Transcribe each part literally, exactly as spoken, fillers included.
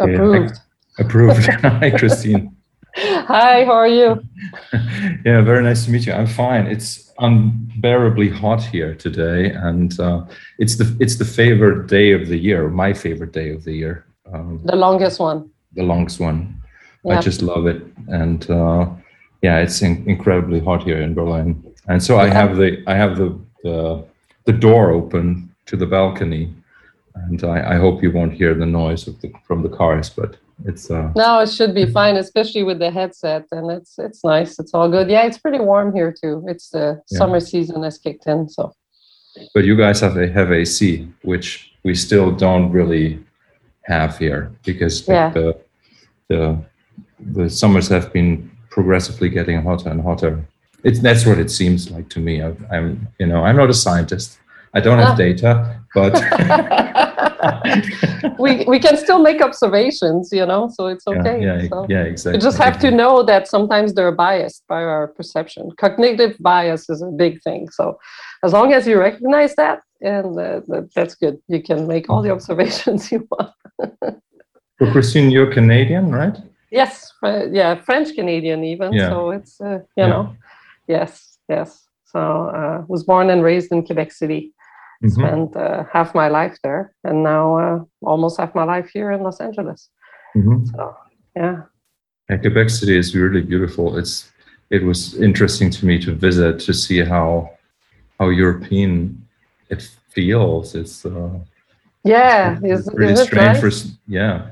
Approved. Yeah, approved. Hi, Christine. Hi, how are you? Yeah, very nice to meet you. I'm fine. It's unbearably hot here today, and uh, it's the it's the favorite day of the year, my favorite day of the year. Um, the longest one. The longest one. Yeah. I just love it, and uh, yeah, it's in- incredibly hot here in Berlin. And so yeah. I have the I have the, the the door open to the balcony, and I, I hope you won't hear the noise of the, from the cars, but. It's uh, no, it should be fine, especially with the headset, and it's it's nice. It's all good. Yeah, it's pretty warm here too. It's the yeah. summer season has kicked in, so. But you guys have a, have A C, which we still don't really have here because yeah. the, the the summers have been progressively getting hotter and hotter. It's that's what it seems like to me. I, I'm you know I'm not a scientist. I don't have ah. data, but. we we can still make observations, you know, so it's okay. Yeah, yeah, so yeah exactly. You just have to know that sometimes they're biased by our perception. Cognitive bias is a big thing. So as long as you recognize that, and uh, that's good. You can make all the observations you want. Well, Christine, you're Canadian, right? Yes. Uh, yeah, French-Canadian even. Yeah. So it's, uh, you yeah. know, yes, yes. So I uh, was born and raised in Quebec City. Mm-hmm. Spent uh, half my life there, and now uh, almost half my life here in Los Angeles. Mm-hmm. So, yeah. And Quebec City is really beautiful. It's it was interesting to me to visit to see how how European it feels. It's uh, yeah, it's, it's really strange it nice? for yeah,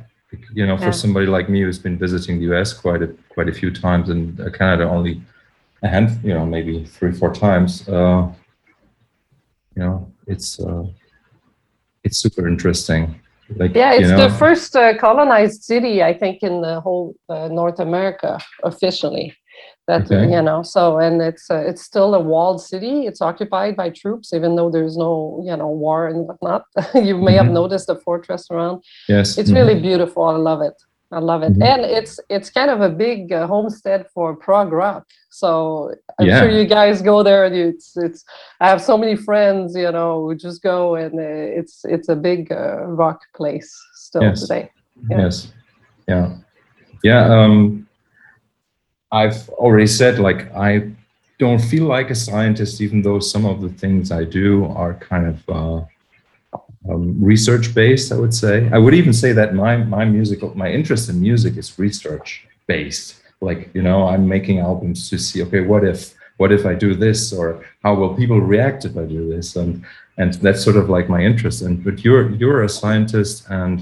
you know, for yeah. somebody like me who's been visiting the U S quite a quite a few times and Canada only a hand, you know, maybe three four times. Uh, you know. It's uh, it's super interesting. Like, yeah, it's you know, the first uh, colonized city, I think, in the whole uh, North America officially. That okay. you know, so and it's uh, it's still a walled city. It's occupied by troops, even though there's no you know war and whatnot. You may mm-hmm. have noticed the fortress around. Yes, it's mm-hmm. really beautiful. I love it. I love it, mm-hmm. and it's it's kind of a big uh, homestead for Prague Rock. So I'm yeah. sure you guys go there, and it's it's. I have so many friends, you know, who just go, and uh, it's it's a big uh, rock place still yes. today. Yeah. Yes, yeah, yeah. Um, I've already said, like, I don't feel like a scientist, even though some of the things I do are kind of. Uh, Um, research-based, I would say. I would even say that my my musical, my interest in music is research-based. Like, you know, I'm making albums to see, okay, what if, what if I do this, or how will people react if I do this, and and that's sort of like my interest. And but you're you're a scientist, and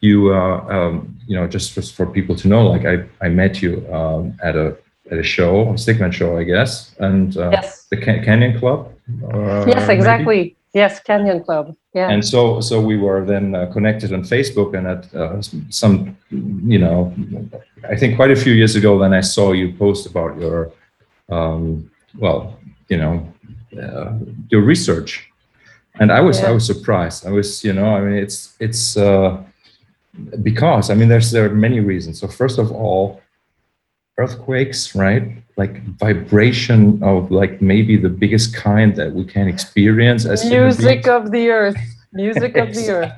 you uh, um, you know, just for, for people to know, like I I met you um, at a at a show, a Sigma show, I guess, and uh, yes. the Can- Canyon Club. Uh, yes, exactly. Maybe? Yes, Canyon Club. Yeah. And so, so we were then uh, connected on Facebook, and at uh, some, you know, I think quite a few years ago, then I saw you post about your, um, well, you know, uh, your research, and I was, yeah. I was surprised. I was, you know, I mean, it's, it's uh, because I mean, there's there are many reasons. So first of all, earthquakes, right? Like vibration of like maybe the biggest kind that we can experience as music of the earth, music of the earth.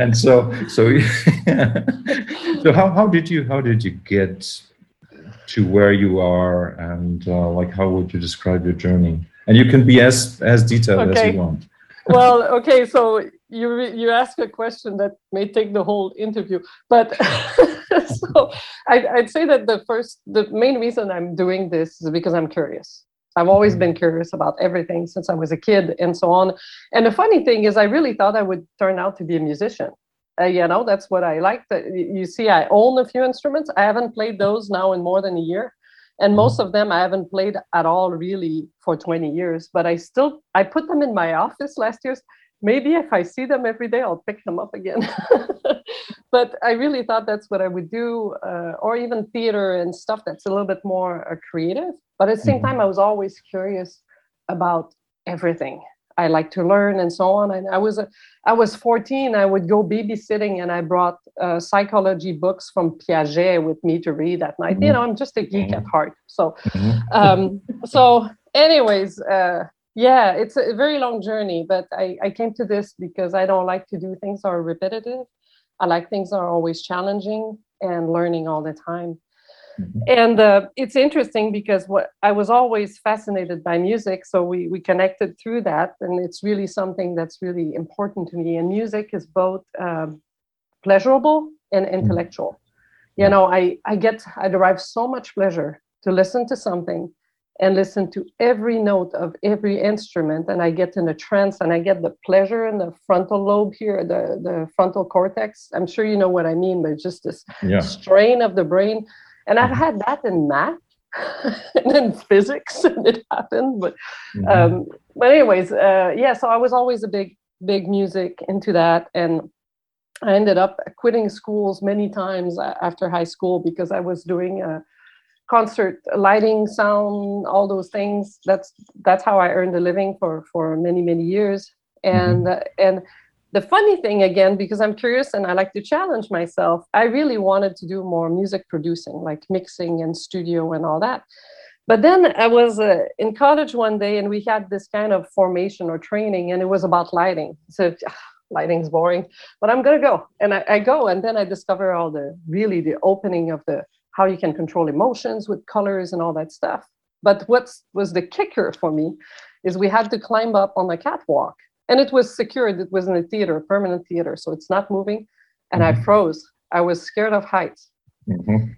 And so, so, yeah. so how, how did you how did you get to where you are, and uh, like how would you describe your journey? And you can be as as detailed okay. as you want. Well, okay, so. You you ask a question that may take the whole interview, but so I, I'd say that the first, the main reason I'm doing this is because I'm curious. I've always been curious about everything since I was a kid and so on. And the funny thing is, I really thought I would turn out to be a musician. Uh, you know, that's what I like. You see, I own a few instruments. I haven't played those now in more than a year. And most of them I haven't played at all really for twenty years, but I still, I put them in my office last year's. Maybe if I see them every day, I'll pick them up again. But I really thought that's what I would do, uh, or even theater and stuff that's a little bit more uh, creative. But at the same time, I was always curious about everything. I like to learn and so on. And I was uh, I was fourteen. I would go babysitting, and I brought uh, psychology books from Piaget with me to read at night. Mm-hmm. You know, I'm just a geek at heart. So, um, so anyways. Uh, Yeah, it's a very long journey, but I, I came to this because I don't like to do things that are repetitive. I like things that are always challenging and learning all the time. Mm-hmm. And uh, it's interesting because what I was always fascinated by music, so we we connected through that, and it's really something that's really important to me. And music is both um, pleasurable and intellectual. Mm-hmm. You know, I I get I derive so much pleasure to listen to something and listen to every note of every instrument, and I get in a trance, and I get the pleasure in the frontal lobe here, the, the frontal cortex. I'm sure you know what I mean, but just this yeah. strain of the brain. And I've had that in math and in physics, and it happened. But mm-hmm. um, but anyways, uh, yeah, so I was always a big, big music into that. And I ended up quitting schools many times after high school because I was doing a concert lighting, sound, all those things. That's that's how I earned a living for, for many, many years. And mm-hmm. uh, and the funny thing, again, because I'm curious and I like to challenge myself, I really wanted to do more music producing, like mixing and studio and all that. But then I was uh, in college one day, and we had this kind of formation or training, and it was about lighting. So ugh, lighting's boring, but I'm gonna go, and I, I go, and then I discover all the really the opening of the how you can control emotions with colors and all that stuff. But what was the kicker for me is we had to climb up on the catwalk, and it was secured. It was in a theater, a permanent theater, so it's not moving. And mm-hmm. I froze. I was scared of heights. Mm-hmm.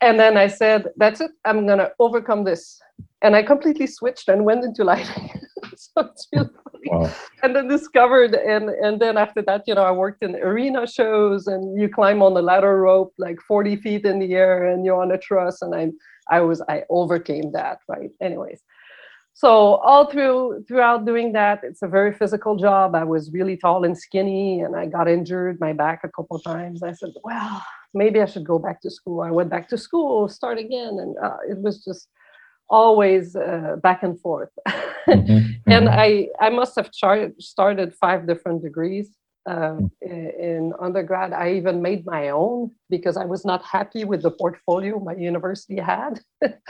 And then I said, that's it. I'm going to overcome this. And I completely switched and went into lighting. So it's really funny. Wow. And then discovered. And, and then after that, you know, I worked in arena shows, and you climb on the ladder rope, like forty feet in the air, and you're on a truss. And I, I was, I overcame that. Right. Anyways. So all through throughout doing that, it's a very physical job. I was really tall and skinny, and I got injured, my back a couple of times. I said, well, maybe I should go back to school. I went back to school, start again. And uh, it was just always uh, back and forth. Mm-hmm. And I, I must have char- started five different degrees uh, in, in undergrad. I even made my own because I was not happy with the portfolio my university had.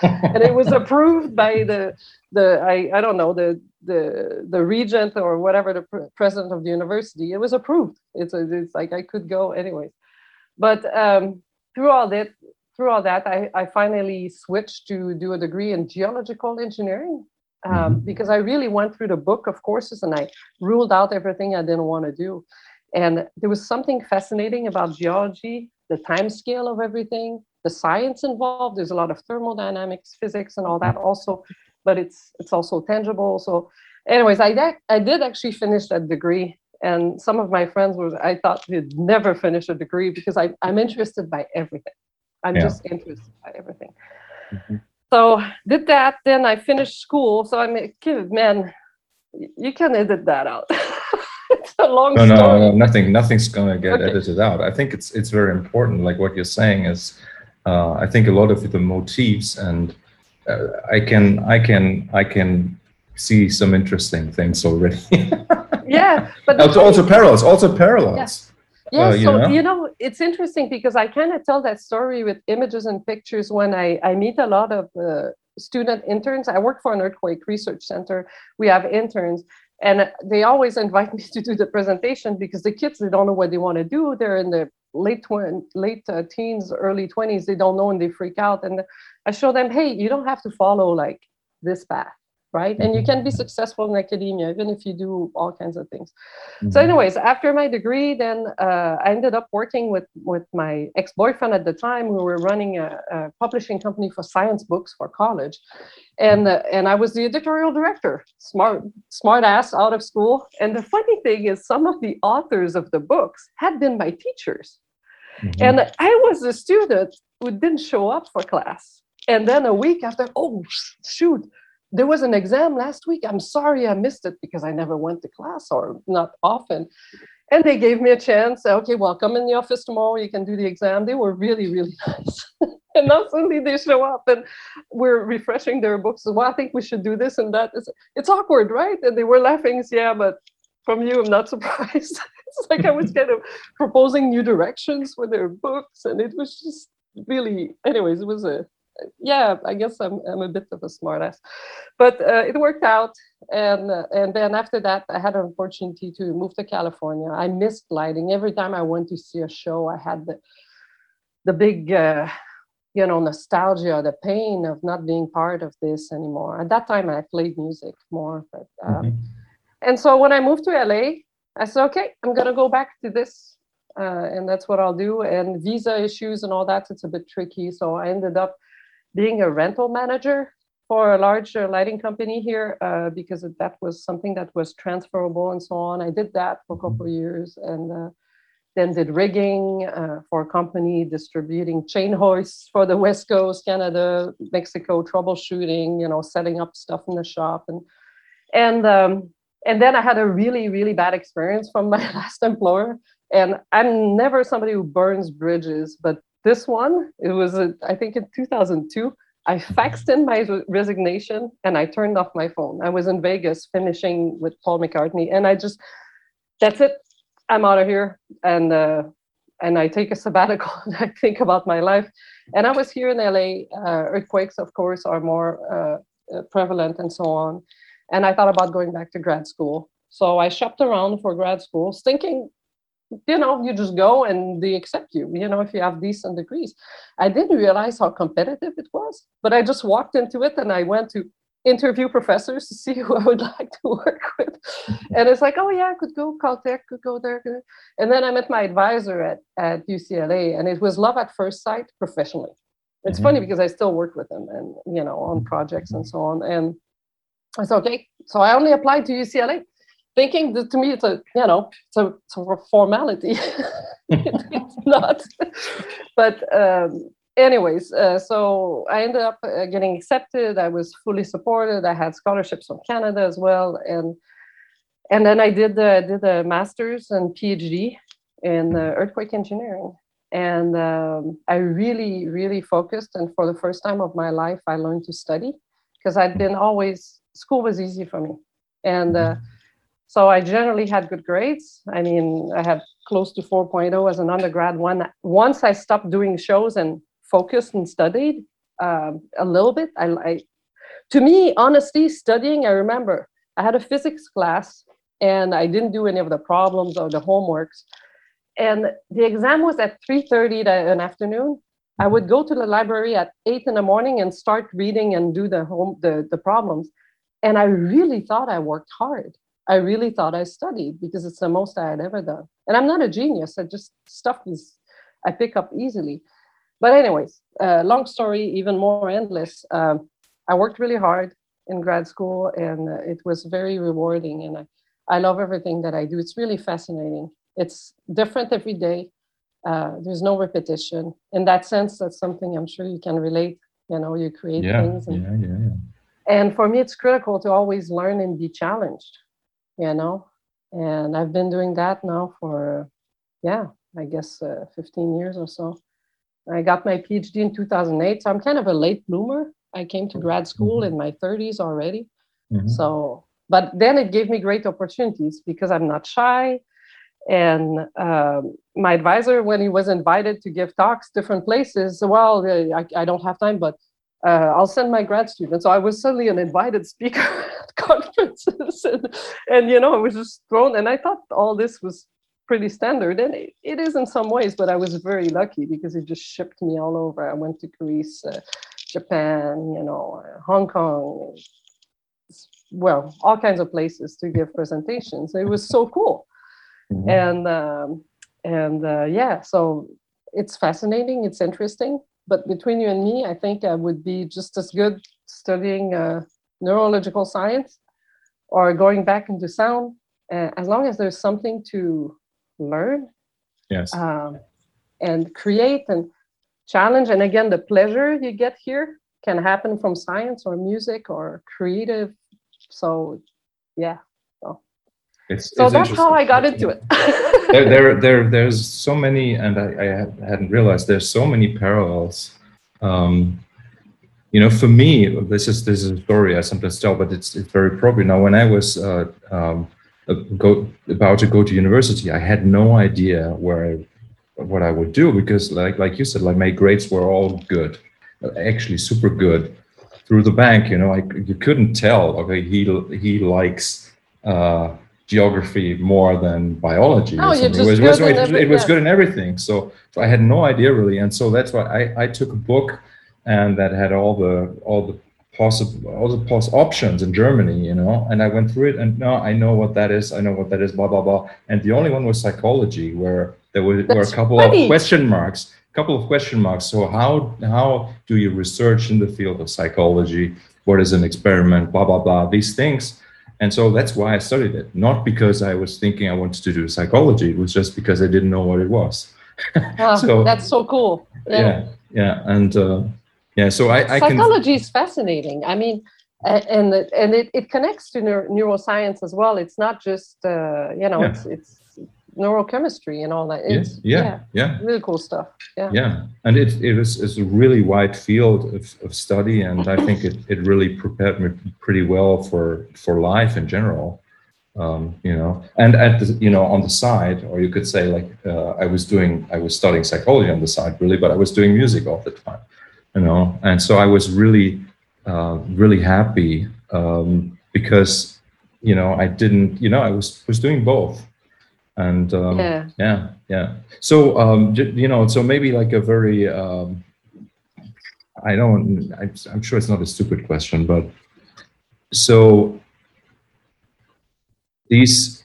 And it was approved by the, the I, I don't know, the the the regent or whatever, the pr- president of the university. It was approved. It's, a, it's like I could go anyway. But um, through all that, through all that, I, I finally switched to do a degree in geological engineering um, mm-hmm. because I really went through the book of courses, and I ruled out everything I didn't want to do. And there was something fascinating about geology, the time scale of everything, the science involved. There's a lot of thermodynamics, physics, and all that also, but it's it's also tangible. So anyways, I did, I did actually finish that degree. And some of my friends were, I thought they'd never finish a degree because I, I'm interested by everything. I'm yeah. just interested by everything. Mm-hmm. So did that, then I finished school. So I'm a kid, man, you can edit that out. It's a long no, story. No, no, nothing, nothing's going to get okay. edited out. I think it's it's very important. Like what you're saying is, uh, I think a lot of the motifs, and uh, I can, I can, I can see some interesting things already. Yeah, but also, also parallels, also parallels. Yeah, yeah uh, you so know? you know, it's interesting because I kind of tell that story with images and pictures when I, I meet a lot of uh, student interns. I work for an earthquake research center. We have interns, and they always invite me to do the presentation because the kids, they don't know what they want to do. They're in the late tw- late uh, teens, early twenties. They don't know, and they freak out. And I show them, hey, you don't have to follow like this path. Right. And you can be successful in academia, even if you do all kinds of things. Mm-hmm. So anyways, after my degree, then uh, I ended up working with, with my ex-boyfriend at the time. We were running a, a publishing company for science books for college. And uh, and I was the editorial director, smart, smart ass out of school. And the funny thing is, some of the authors of the books had been my teachers. Mm-hmm. And I was a student who didn't show up for class. And then a week after, oh, shoot. There was an exam last week. I'm sorry I missed it because I never went to class, or not often. And they gave me a chance. Okay, well, come in the office tomorrow. You can do the exam. They were really, really nice. And now suddenly they show up and we're refreshing their books. Well, I think we should do this and that. It's, it's awkward, right? And they were laughing. Yeah, but from you, I'm not surprised. It's like I was kind of proposing new directions for their books. And it was just really, anyways, it was a yeah, I guess I'm, I'm a bit of a smartass, but uh, it worked out. And uh, and then after that, I had an opportunity to move to California. I missed gliding. Every time I went to see a show, I had the the big, uh, you know, nostalgia, the pain of not being part of this anymore. At that time, I played music more. But um, mm-hmm. And so when I moved to L A, I said, okay, I'm going to go back to this. Uh, and that's what I'll do. And visa issues and all that, it's a bit tricky. So I ended up being a rental manager for a large uh, lighting company here uh, because that was something that was transferable and so on. I did that for a couple of years and uh, then did rigging uh, for a company distributing chain hoists for the West Coast, Canada, Mexico, troubleshooting, you know, setting up stuff in the shop. And, and, um, and then I had a really, really bad experience from my last employer. And I'm never somebody who burns bridges, but this one, it was, a, I think in two thousand two, I faxed in my re- resignation and I turned off my phone. I was in Vegas finishing with Paul McCartney and I just, that's it, I'm out of here. And uh, and I take a sabbatical and I think about my life. And I was here in L A, uh, earthquakes, of course, are more uh, prevalent and so on. And I thought about going back to grad school. So I shopped around for grad schools thinking, you know, you just go and they accept you, you know, if you have decent degrees. I didn't realize how competitive it was, but I just walked into it and I went to interview professors to see who I would like to work with. And it's like, oh yeah, I could go Caltech, could go there. And then I met my advisor at, at U C L A and it was love at first sight professionally. It's mm-hmm. funny because I still work with him and, you know, on projects and so on. And I said, okay, so I only applied to U C L A. Thinking that to me, it's a, you know, it's a, it's a formality. It's not. But um, anyways, uh, so I ended up uh, getting accepted. I was fully supported. I had scholarships from Canada as well. And and then I did uh, did a master's and PhD in uh, earthquake engineering. And um, I really, really focused. And for the first time of my life, I learned to study because I'd been always, school was easy for me. And uh, So I generally had good grades. I mean, I had close to four point oh as an undergrad. One, once I stopped doing shows and focused and studied um, a little bit, I, I, to me, honestly, studying, I remember I had a physics class and I didn't do any of the problems or the homeworks. And the exam was at three thirty in the afternoon. I would go to the library at eight in the morning and start reading and do the home the, the problems. And I really thought I worked hard. I really thought I studied because it's the most I had ever done. And I'm not a genius. I just stuff is I pick up easily. But anyways, uh, long story, even more endless. Um, I worked really hard in grad school and uh, it was very rewarding. And I, I love everything that I do. It's really fascinating. It's different every day. Uh, there's no repetition. In that sense, that's something I'm sure you can relate. You know, you create yeah, things. And, yeah, yeah, yeah. And for me, it's critical to always learn and be challenged. You know, and I've been doing that now for, yeah, I guess uh, fifteen years or so. I got my PhD in two thousand eight, so I'm kind of a late bloomer. I came to grad school mm-hmm. in my thirties already. Mm-hmm. So, but then it gave me great opportunities because I'm not shy. And um, my advisor, when he was invited to give talks different places, well, I, I don't have time, but Uh, I'll send my grad students. So I was suddenly an invited speaker at conferences and, and, you know, I was just thrown. And I thought all this was pretty standard. And it, it is in some ways, but I was very lucky because it just shipped me all over. I went to Greece, uh, Japan, you know, uh, Hong Kong, well, all kinds of places to give presentations. It was so cool. Mm-hmm. And, um, and uh, yeah, so it's fascinating. It's interesting. But between you and me, I think I would be just as good studying uh, neurological science or going back into sound, uh, as long as there's something to learn, yes, um, and create and challenge. And again, the pleasure you get here can happen from science or music or creative. So, yeah. So, it's, so it's that's how I got into it. There, there, there, there's so many, and I, I hadn't realized there's so many parallels. Um, you know, for me, this is this is a story I sometimes tell, but it's it's very appropriate. Now, when I was uh, um, go, about to go to university, I had no idea where I, what I would do because, like like you said, like my grades were all good, actually super good through the bank. You know, I, you couldn't tell, okay, he he likes uh, geography more than biology. Oh, you're just it was, good it, in every, it was good in everything. So, so I had no idea really. And so that's why I, I took a book and that had all the, all the possible, all the poss- options in Germany, you know, and I went through it and now I know what that is. I know what that is, blah, blah, blah. And the only one was psychology where there were, were a couple funny. of question marks. couple of question marks. So how how do you research in the field of psychology? What is an experiment? Blah, blah, blah, these things. And so that's why I studied it. Not because I was thinking I wanted to do psychology. It was just because I didn't know what it was. Wow, so, that's so cool. Yeah. Yeah. yeah. And uh, yeah, so I, I can... Psychology is fascinating. I mean, and and it, it connects to neuro- neuroscience as well. It's not just, uh, you know, yeah. it's it's... neurochemistry and all that. It's, yeah, yeah, yeah, yeah. Really cool stuff. Yeah. Yeah. And it it is it's a really wide field of, of study. And I think it, it really prepared me pretty well for, for life in general. Um, you know, and at the, you know, on the side, or you could say like uh, I was doing, I was studying psychology on the side really, but I was doing music all the time, you know? And so I was really, uh, really happy um, because, you know, I didn't, you know, I was, was doing both. And um, yeah. yeah, yeah. So, um, you know, so maybe like a very, um, I don't, I'm sure it's not a stupid question, but so these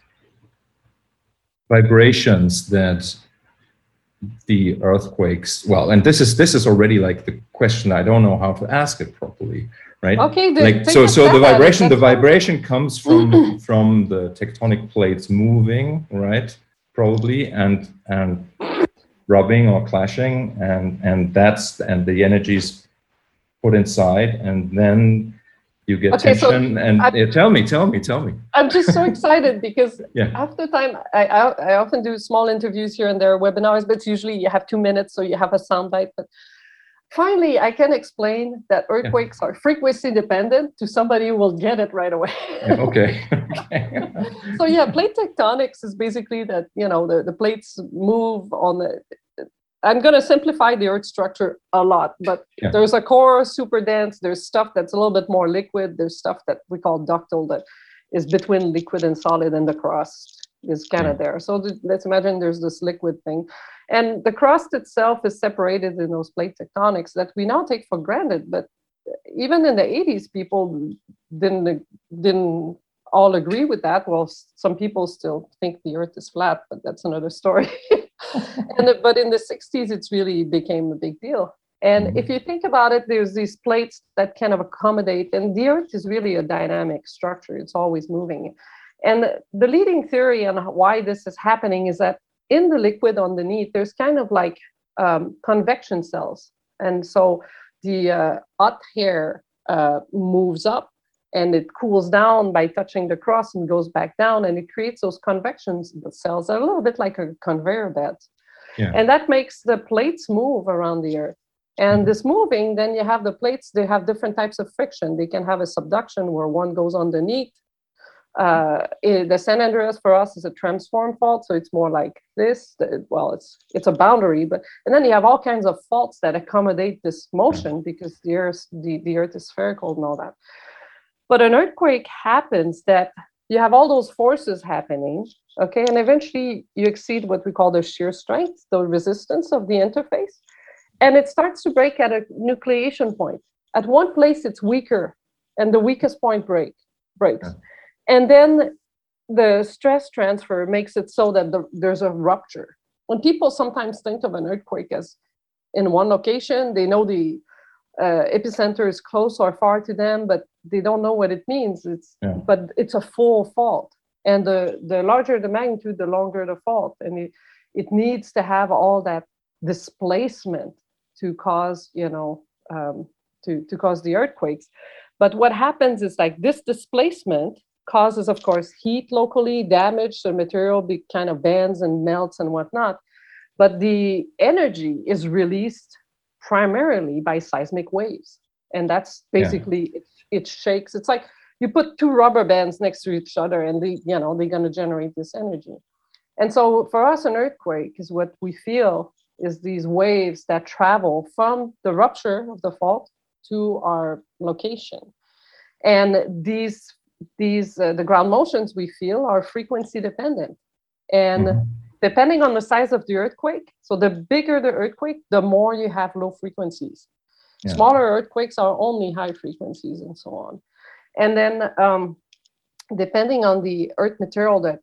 vibrations that the earthquakes, well, and this is, this is already like the question, I don't know how to ask it properly. Right. Okay. Like, so, so the vibration, the vibration comes from from the tectonic plates moving, right? Probably, and and rubbing or clashing, and and that's and the energy is put inside, and then you get okay, tension. So and I, yeah, tell me, tell me, tell me. I'm just so excited because yeah. after time, I, I I often do small interviews here and there, webinars, but usually you have two minutes, so you have a soundbite, but. Finally, I can explain that earthquakes yeah. are frequency dependent to somebody who will get it right away. yeah, okay. okay. So yeah, plate tectonics is basically that, you know, the, the plates move on the, I'm going to simplify the earth structure a lot, but yeah. there's a core, super dense, there's stuff that's a little bit more liquid, there's stuff that we call ductile that is between liquid and solid, and the crust is kind of yeah. there. So th- let's imagine there's this liquid thing. And the crust itself is separated in those plate tectonics that we now take for granted. But even in the eighties, people didn't didn't all agree with that. Well, some people still think the Earth is flat, but that's another story. and the, but in the sixties, it's really became a big deal. And if you think about it, there's these plates that kind of accommodate. And the Earth is really a dynamic structure. It's always moving. And the, the leading theory on why this is happening is that in the liquid underneath, there's kind of like um, convection cells. And so the uh, hot air uh, moves up and it cools down by touching the crust and goes back down, and it creates those convection cells that are a little bit like a conveyor belt. Yeah. And that makes the plates move around the Earth. And mm-hmm. this moving, then you have the plates, they have different types of friction. They can have a subduction where one goes underneath. Uh, the San Andreas for us is a transform fault, so it's more like this. Well, it's it's a boundary, but and then you have all kinds of faults that accommodate this motion because the earth the, the earth is spherical and all that. But an earthquake happens that you have all those forces happening, okay, and eventually you exceed what we call the shear strength, the resistance of the interface, and it starts to break at a nucleation point. At one place, it's weaker, and the weakest point break breaks. Yeah. And then the stress transfer makes it so that the, there's a rupture. When people sometimes think of an earthquake as in one location, they know the uh, epicenter is close or far to them, but they don't know what it means. It's yeah. But it's a full fault. And the, the larger the magnitude, the longer the fault. And it, it needs to have all that displacement to cause, you know, um, to, to cause the earthquakes. But what happens is like this displacement causes, of course, heat locally, damage, the material be kind of bends and melts and whatnot. But the energy is released primarily by seismic waves. And that's basically, yeah. it, it shakes. It's like you put two rubber bands next to each other and they, you know, they're going to generate this energy. And so for us, an earthquake is what we feel is these waves that travel from the rupture of the fault to our location. And these, these uh, the ground motions we feel are frequency dependent. And mm-hmm. depending on the size of the earthquake, so the bigger the earthquake, the more you have low frequencies. Yeah. Smaller earthquakes are only high frequencies and so on. And then um, depending on the earth material that,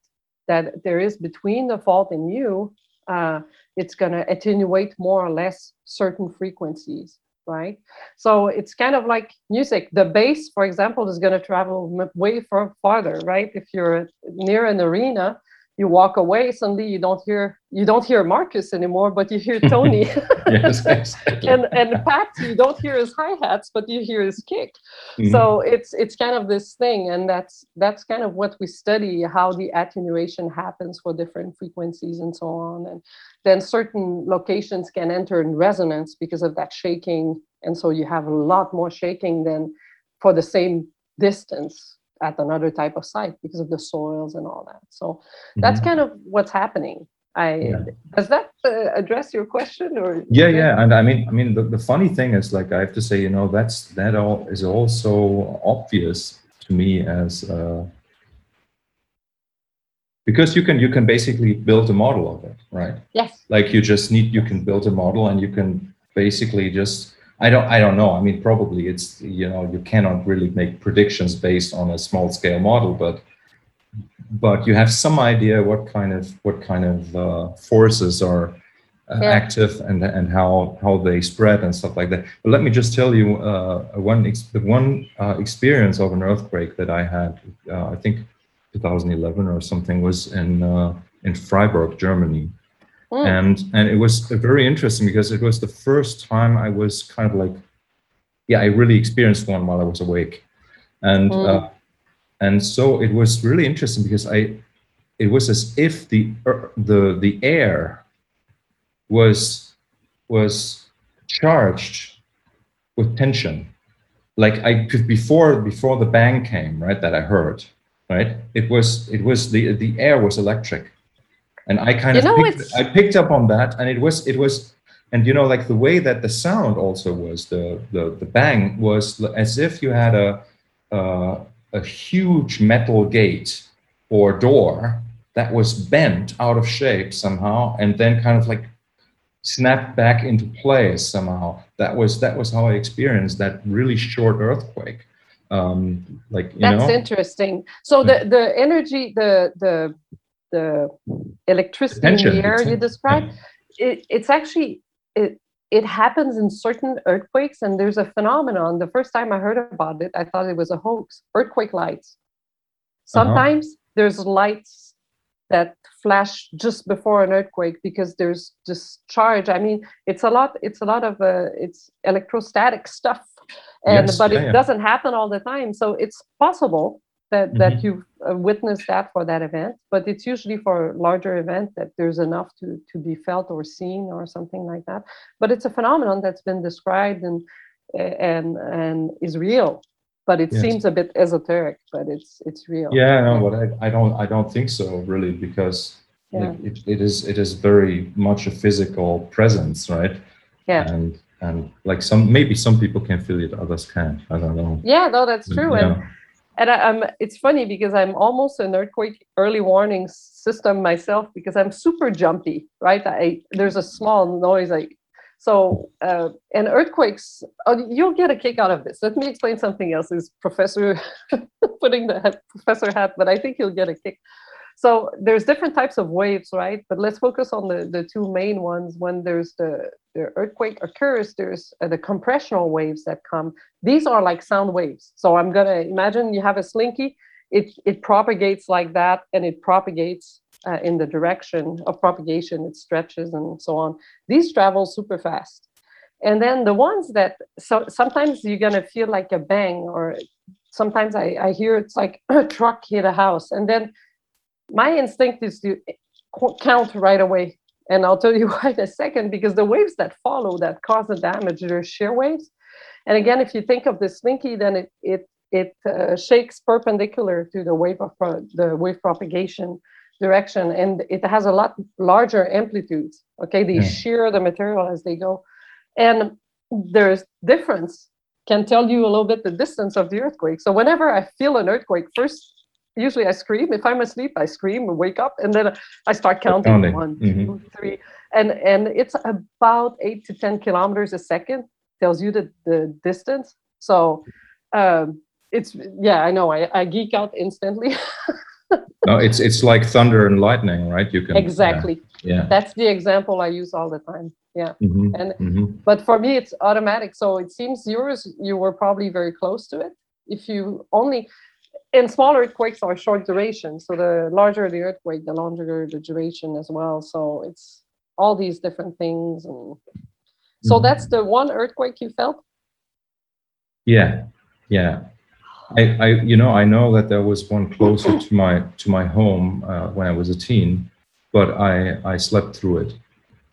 that there is between the fault and you, uh, it's going to attenuate more or less certain frequencies, right? So it's kind of like music. The bass, for example, is going to travel way far, farther, right? If you're near an arena, you walk away, suddenly you don't hear you don't hear Marcus anymore, but you hear Tony. Yes, exactly. and and Pat, you don't hear his hi-hats, but you hear his kick. Mm-hmm. So it's it's kind of this thing, and that's that's kind of what we study, how the attenuation happens for different frequencies and so on. And then certain locations can enter in resonance because of that shaking, and so you have a lot more shaking than for the same distance at another type of site because of the soils and all that. So that's mm-hmm. kind of what's happening. I yeah. Does that uh, address your question? Or yeah, yeah. And I mean, I mean, the, the funny thing is, like, I have to say, you know, that's that all is also obvious to me as uh, because you can you can basically build a model of it, right? Yes. Like you just need you can build a model, and you can basically just. I don't I don't know. I mean, probably it's, you know, you cannot really make predictions based on a small scale model, but but you have some idea what kind of what kind of uh, forces are uh, yeah. active and and how how they spread and stuff like that. But let me just tell you uh, one ex- one uh, experience of an earthquake that I had, uh, I think two thousand eleven or something, was in uh, in Freiburg, Germany. Mm. And and it was very interesting because it was the first time I was kind of like, yeah, I really experienced one while I was awake. And mm. uh, and so it was really interesting because I, it was as if the the the air was was charged with tension. Like I could before before the bang came, right, that I heard, right? It was it was the the air was electric. And I kind you of know, picked, I picked up on that, and it was it was, and you know, like the way that the sound also was the the, the bang was as if you had a uh, a huge metal gate or door that was bent out of shape somehow, and then kind of like snapped back into place somehow. That was that was how I experienced that really short earthquake. Um, like you that's know? Interesting. So the the energy the the. the electricity in the air you described, it, it's actually, it, it happens in certain earthquakes, and there's a phenomenon. The first time I heard about it, I thought it was a hoax, earthquake lights. Sometimes uh-huh. there's lights that flash just before an earthquake because there's discharge. I mean, it's a lot, it's a lot of, uh, it's electrostatic stuff, and yes, but yeah, it yeah. doesn't happen all the time. So it's possible that that mm-hmm. you uh, witnessed that for that event, but it's usually for a larger event that there's enough to, to be felt or seen or something like that. But it's a phenomenon that's been described and and and is real, but it yes. seems a bit esoteric, but it's it's real. Yeah, no, but I, I don't I don't think so really, because yeah. like, it, it is it is very much a physical presence, right? Yeah. And and like some maybe some people can feel it, others can't. I don't know. Yeah, no, that's but, true. Yeah. And, And I, I'm, it's funny because I'm almost an earthquake early warning system myself because I'm super jumpy, right? I, there's a small noise. I, so, uh, and earthquakes, oh, you'll get a kick out of this. Let me explain something else. Is Professor putting the hat, professor hat, but I think you'll get a kick. So there's different types of waves, right? But let's focus on the, the two main ones. When there's the, the earthquake occurs, there's uh, the compressional waves that come. These are like sound waves. So I'm going to imagine you have a slinky. It it propagates like that, and it propagates uh, in the direction of propagation. It stretches and so on. These travel super fast. And then the ones that, so sometimes you're going to feel like a bang, or sometimes I, I hear it's like a truck hit a house. And then my instinct is to count right away. And I'll tell you why in a second, because the waves that follow that cause the damage, they're shear waves. And again, if you think of the slinky, then it it it uh, shakes perpendicular to the wave of pro- the wave propagation. direction, and it has a lot larger amplitudes. Okay, they yeah. shear the material as they go, and there's difference can tell you a little bit the distance of the earthquake. So whenever I feel an earthquake, first usually I scream. If I'm asleep, I scream and wake up, and then I start counting, counting. one, mm-hmm. two, three, and and it's about eight to ten kilometers a second. Tells you the, the distance. So um, it's yeah, I know I, I geek out instantly. No, it's it's like thunder and lightning, right? You can exactly. Yeah, yeah. That's the example I use all the time. Yeah, mm-hmm, and mm-hmm. but for me it's automatic. So it seems yours you were probably very close to it. If you only and smaller earthquakes are short duration. So the larger the earthquake, the longer the duration as well. So it's all these different things. And so mm-hmm. that's the one earthquake you felt. Yeah, yeah. I, I, you know, I know that there was one closer to my to my home uh, when I was a teen, but I, I slept through it,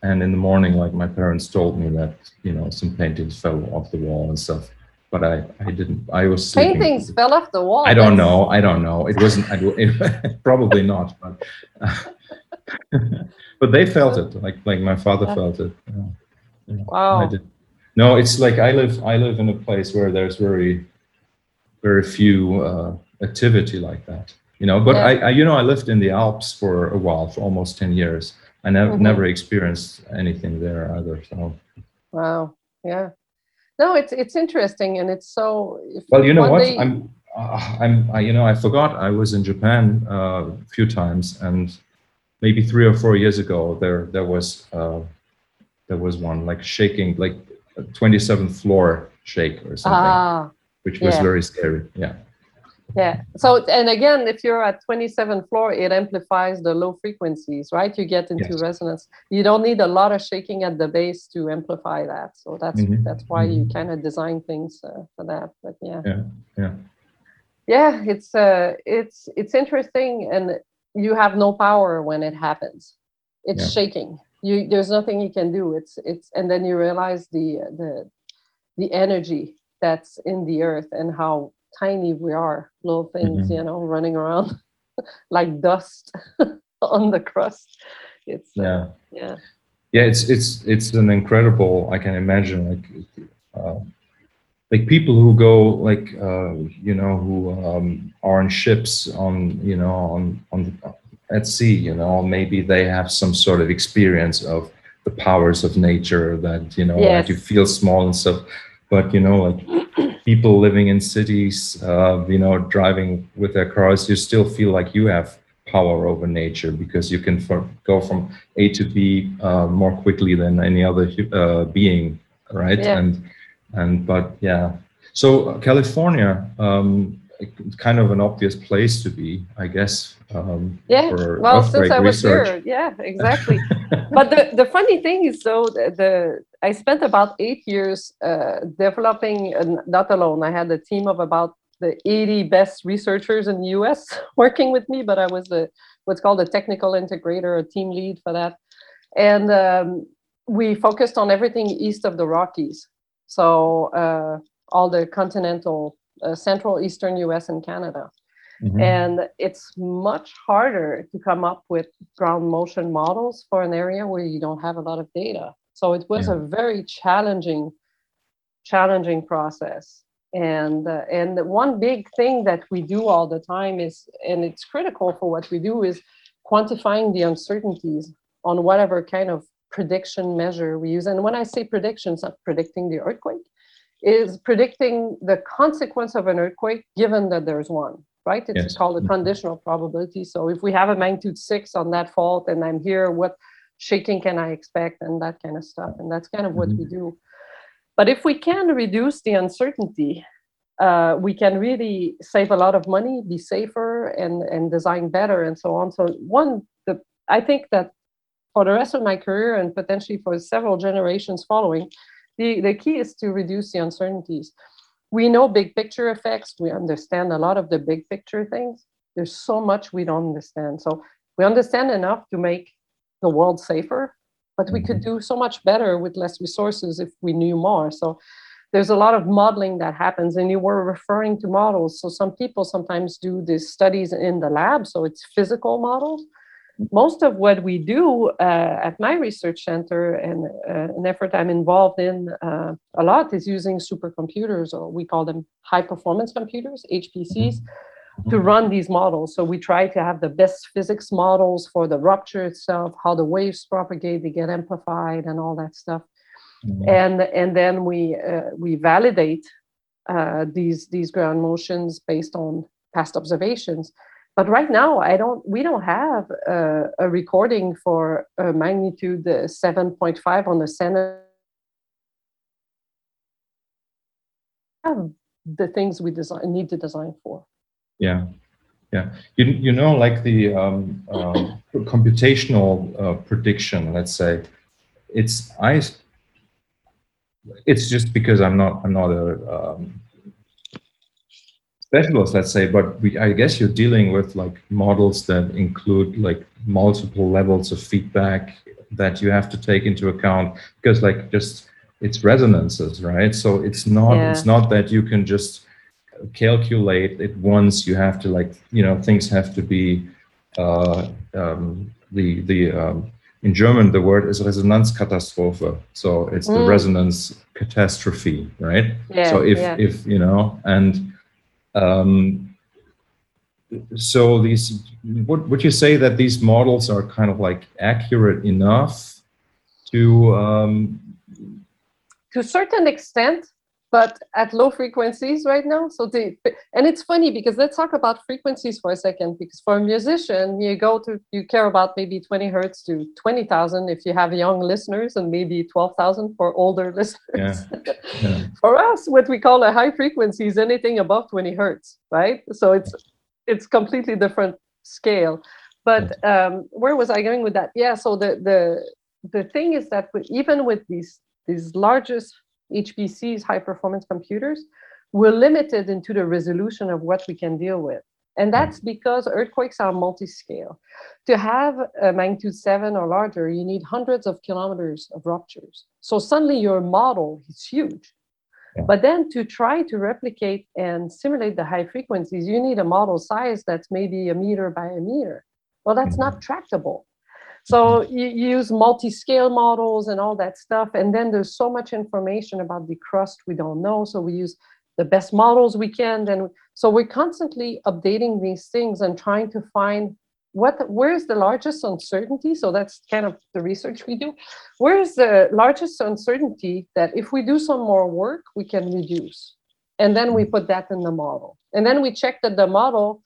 and in the morning, like my parents told me that you know some paintings fell off the wall and stuff, but I, I didn't. I was sleeping. Paintings fell off the wall. I don't that's... know. I don't know. It wasn't. I, it, probably not. But uh, but they felt it. Like like my father felt it. Yeah. Yeah, wow. I did. No, it's like I live. I live in a place where there's very. very few uh, activity like that, you know, but yeah. I, I, you know, I lived in the Alps for a while, for almost ten years. I never, mm-hmm. never experienced anything there either. So. Wow. Yeah. No, it's, it's interesting. And it's so, if well, you know what, day... I'm, uh, I'm, I, you know, I forgot I was in Japan uh, a few times, and maybe three or four years ago, there, there was, uh, there was one like shaking, like a twenty-seventh floor shake or something. Ah. Which was yeah. very scary. Yeah. Yeah. So, and again, if you're at twenty-seventh floor, it amplifies the low frequencies, right? You get into yes. resonance. You don't need a lot of shaking at the base to amplify that. So that's mm-hmm. that's why mm-hmm. you kind of design things uh, for that. But yeah. Yeah. Yeah. Yeah. It's uh, it's it's interesting, and you have no power when it happens. It's yeah. shaking. You there's nothing you can do. It's it's and then you realize the the the energy that's in the earth and how tiny we are, little things, mm-hmm. you know, running around like dust on the crust. It's yeah, uh, yeah, yeah. It's it's it's an incredible. I can imagine like uh, like people who go like uh, you know who um, are on ships on you know on on at sea. You know, maybe they have some sort of experience of the powers of nature that you know yes. that you feel small and stuff. But, you know, like people living in cities, uh, you know, driving with their cars, you still feel like you have power over nature because you can for, go from A to B uh, more quickly than any other uh, being, right? Yeah. And, and but, yeah. So California, um, kind of an obvious place to be, I guess. Um, yeah, for well, since I was research. Here. Yeah, exactly. But the, the funny thing is, though, the... the I spent about eight years uh, developing, uh, not alone, I had a team of about the eighty best researchers in the U S working with me, but I was the what's called a technical integrator, a team lead for that. And um, we focused on everything east of the Rockies. So uh, all the continental, uh, central, eastern U S and Canada. Mm-hmm. And it's much harder to come up with ground motion models for an area where you don't have a lot of data. So it was yeah. a very challenging, challenging process. And uh, and one big thing that we do all the time is, and it's critical for what we do, is quantifying the uncertainties on whatever kind of prediction measure we use. And when I say predictions, not predicting the earthquake, is predicting the consequence of an earthquake given that there's one, right? It's yes. called a conditional probability. So if we have a magnitude six on that fault and I'm here, what shaking can I expect, and that kind of stuff. And that's kind of what mm-hmm. we do. But if we can reduce the uncertainty, uh, we can really save a lot of money, be safer, and, and design better, and so on. So one, the, I think that for the rest of my career, and potentially for several generations following, the, the key is to reduce the uncertainties. We know big picture effects. We understand a lot of the big picture things. There's so much we don't understand. So we understand enough to make the world safer, but we could do so much better with less resources if we knew more. So there's a lot of modeling that happens, and you were referring to models. So some people sometimes do these studies in the lab, so it's physical models. most of what we do uh, at my research center, and uh, an effort I'm involved in uh, a lot, is using supercomputers, or we call them high-performance computers, H P Cs, to run these models. So we try to have the best physics models for the rupture itself, how the waves propagate, they get amplified, and all that stuff. Mm-hmm. And and then we uh, we validate uh, these these ground motions based on past observations. But right now, I don't. We don't have uh, a recording for a magnitude seven point five on the center. The things we design need to design for. Yeah, yeah. You you know, like the um, uh, computational uh, prediction. Let's say it's I. It's just because I'm not I'm not a um, specialist, let's say, but we, I guess you're dealing with like models that include like multiple levels of feedback that you have to take into account, because like just it's resonances, right? So it's not yeah. it's not that you can just calculate it once. You have to like, you know, things have to be uh, um, the the. Um, in German, the word is Resonanzkatastrophe. So it's the mm. resonance catastrophe, right? Yeah, so if, yeah. if you know, and um, so these, would, would you say that these models are kind of like accurate enough to? Um, to a certain extent, but at low frequencies right now. So they, and it's funny because let's talk about frequencies for a second, because for a musician, you go to, you care about maybe twenty hertz to twenty thousand if you have young listeners, and maybe twelve thousand for older listeners. Yeah. Yeah. For us, what we call a high frequency is anything above twenty hertz, right? So it's it's completely different scale. But um, where was I going with that? Yeah, so the the the thing is that even with these these largest H P Cs, high-performance computers, we're limited into the resolution of what we can deal with. And that's because earthquakes are multi-scale. To have a magnitude seven or larger, you need hundreds of kilometers of ruptures. So suddenly your model is huge. But then to try to replicate and simulate the high frequencies, you need a model size that's maybe a meter by a meter. Well, that's not tractable. So you use multi-scale models and all that stuff. And then there's so much information about the crust we don't know. So we use the best models we can. And so we're constantly updating these things and trying to find what where's the largest uncertainty. So that's kind of the research we do. Where's the largest uncertainty that if we do some more work, we can reduce? And then we put that in the model. And then we check that the model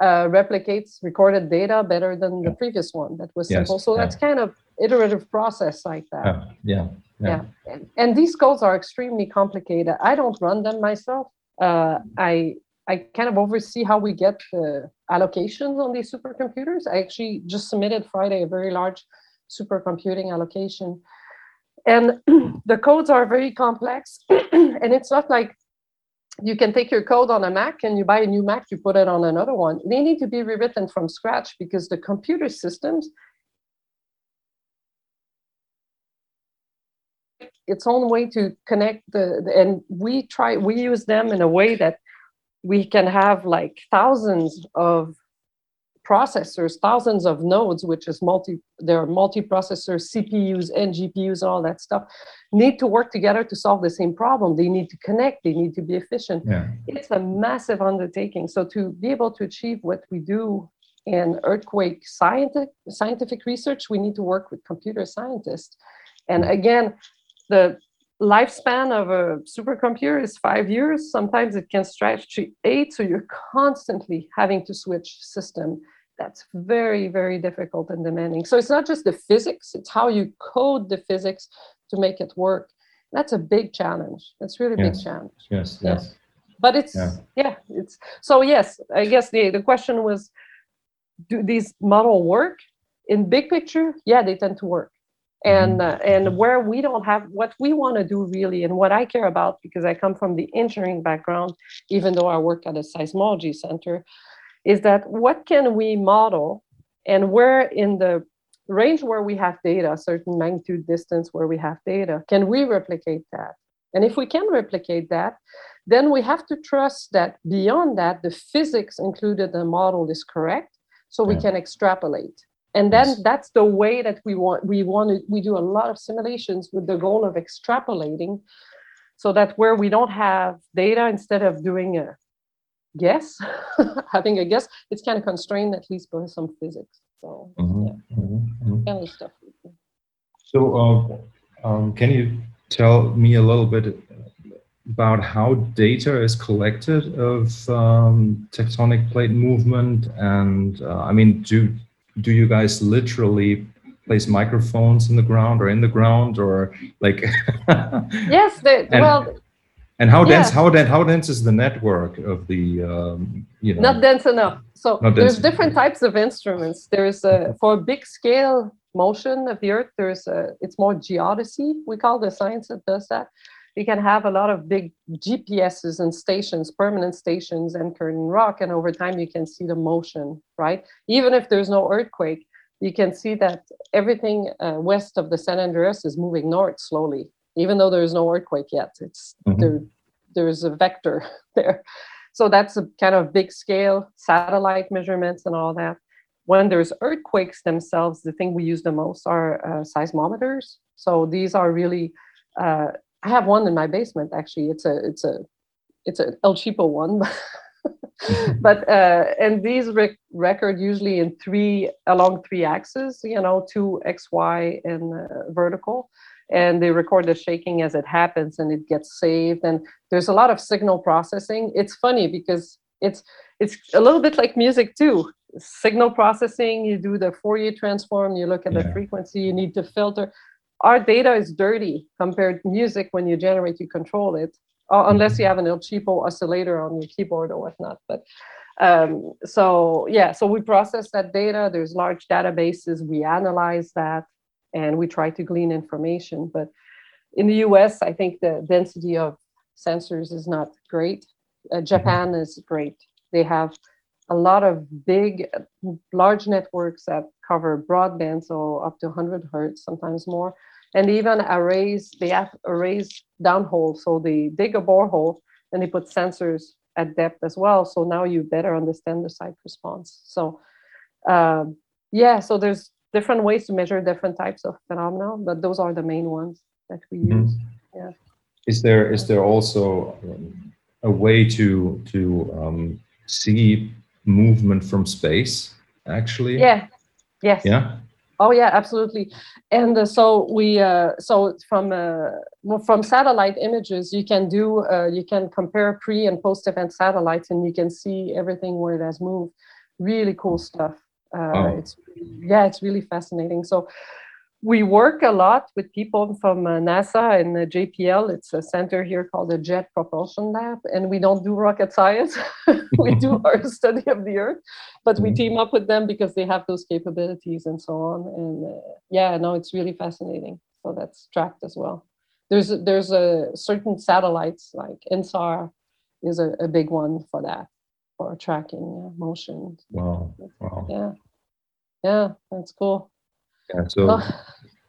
Uh, replicates recorded data better than the previous one that was yes. simple. So that's yeah. kind of iterative process like that. Uh, yeah. Yeah. yeah. And, and these codes are extremely complicated. I don't run them myself. Uh, I I kind of oversee how we get the allocations on these supercomputers. I actually just submitted Friday a very large supercomputing allocation. And the codes are very complex. And it's not like you can take your code on a Mac and you buy a new Mac, you put it on another one. They need to be rewritten from scratch because the computer systems, its own way to connect the, the, and we try, we use them in a way that we can have like thousands of processors, thousands of nodes, which is multi, there are multi-processor C P Us and G P Us, all that stuff, need to work together to solve the same problem. They need to connect, they need to be efficient. Yeah. It's a massive undertaking. So to be able to achieve what we do in earthquake scientific, scientific research, we need to work with computer scientists. And again, the lifespan of a supercomputer is five years. Sometimes it can stretch to eight. So you're constantly having to switch system. That's very, very difficult and demanding. So it's not just the physics, it's how you code the physics to make it work. That's a big challenge. That's really a yes. big challenge. Yes, yeah. yes. But it's, yeah, yeah it's, so yes, I guess the, the question was, do these models work? In big picture, yeah, they tend to work. And uh, and where we don't have what we want to do really, and what I care about, because I come from the engineering background, even though I work at a seismology center, is that what can we model, and where in the range where we have data, certain magnitude distance where we have data, can we replicate that? And if we can replicate that, then we have to trust that beyond that, the physics included in the model is correct, so we yeah. can extrapolate. And then yes. that's the way that we want, we want to, we do a lot of simulations with the goal of extrapolating, so that where we don't have data, instead of doing a guess, having a guess, it's kind of constrained, at least by some physics. So, mm-hmm, yeah, mm-hmm. kind of stuff. So, uh, um, can you tell me a little bit about how data is collected of um, tectonic plate movement? And uh, I mean, do do you guys literally place microphones in the ground or in the ground or like? Yes, they, and, well. And how yeah. dense? How dense? How dense is the network of the? Um, you know, not dense enough. So there's dense. different types of instruments. There's a, for big scale motion of the Earth, there's a, it's more geodesy. We call the science that does that. We can have a lot of big G P Ses and stations, permanent stations, anchored in rock, and over time you can see the motion, right? Even if there's no earthquake, you can see that everything uh, west of the San Andreas is moving north slowly, even though there's no earthquake yet. It's mm-hmm. there, there's a vector there. So that's a kind of big scale, satellite measurements and all that. When there's earthquakes themselves, the thing we use the most are uh, seismometers. So these are really... Uh, I have one in my basement, actually. It's a, it's a, it's an El Chico one, but uh, and these rec- record usually in three along three axes, you know, two X, Y, and uh, vertical, and they record the shaking as it happens, and it gets saved. And there's a lot of signal processing. It's funny because it's it's a little bit like music too. Signal processing. You do the Fourier transform. You look at yeah. the frequency. You need to filter. Our data is dirty compared to music. When you generate, you control it, or unless you have an El Chico oscillator on your keyboard or whatnot. But um, so, yeah, so we process that data. There's large databases. We analyze that, and we try to glean information. But in the U S, I think the density of sensors is not great. Uh, Japan is great. They have a lot of big, large networks that cover broadband, so up to one hundred hertz, sometimes more. And even arrays, they have arrays downhole. So they dig a borehole and they put sensors at depth as well. So now you better understand the site response. So um, yeah, so there's different ways to measure different types of phenomena, but those are the main ones that we use. Mm-hmm. Yeah. Is there is there also um, a way to, to um, see movement from space, actually? Yeah. Yes. Yeah. Oh, yeah, absolutely. And uh, so we, uh, so from uh, from satellite images, you can do, uh, you can compare pre and post event satellites, and you can see everything where it has moved. Really cool stuff. Uh, oh. It's yeah, it's really fascinating. So we work a lot with people from uh, NASA and uh, J P L. It's a center here called the Jet Propulsion Lab, and we don't do rocket science. We do our study of the Earth, but we team up with them because they have those capabilities and so on. And uh, yeah, no, it's really fascinating. So that's tracked as well. There's a, there's a certain satellites like InSAR is a, a big one for that, for tracking uh, motion. Wow. wow. Yeah, yeah, that's cool. Yeah, so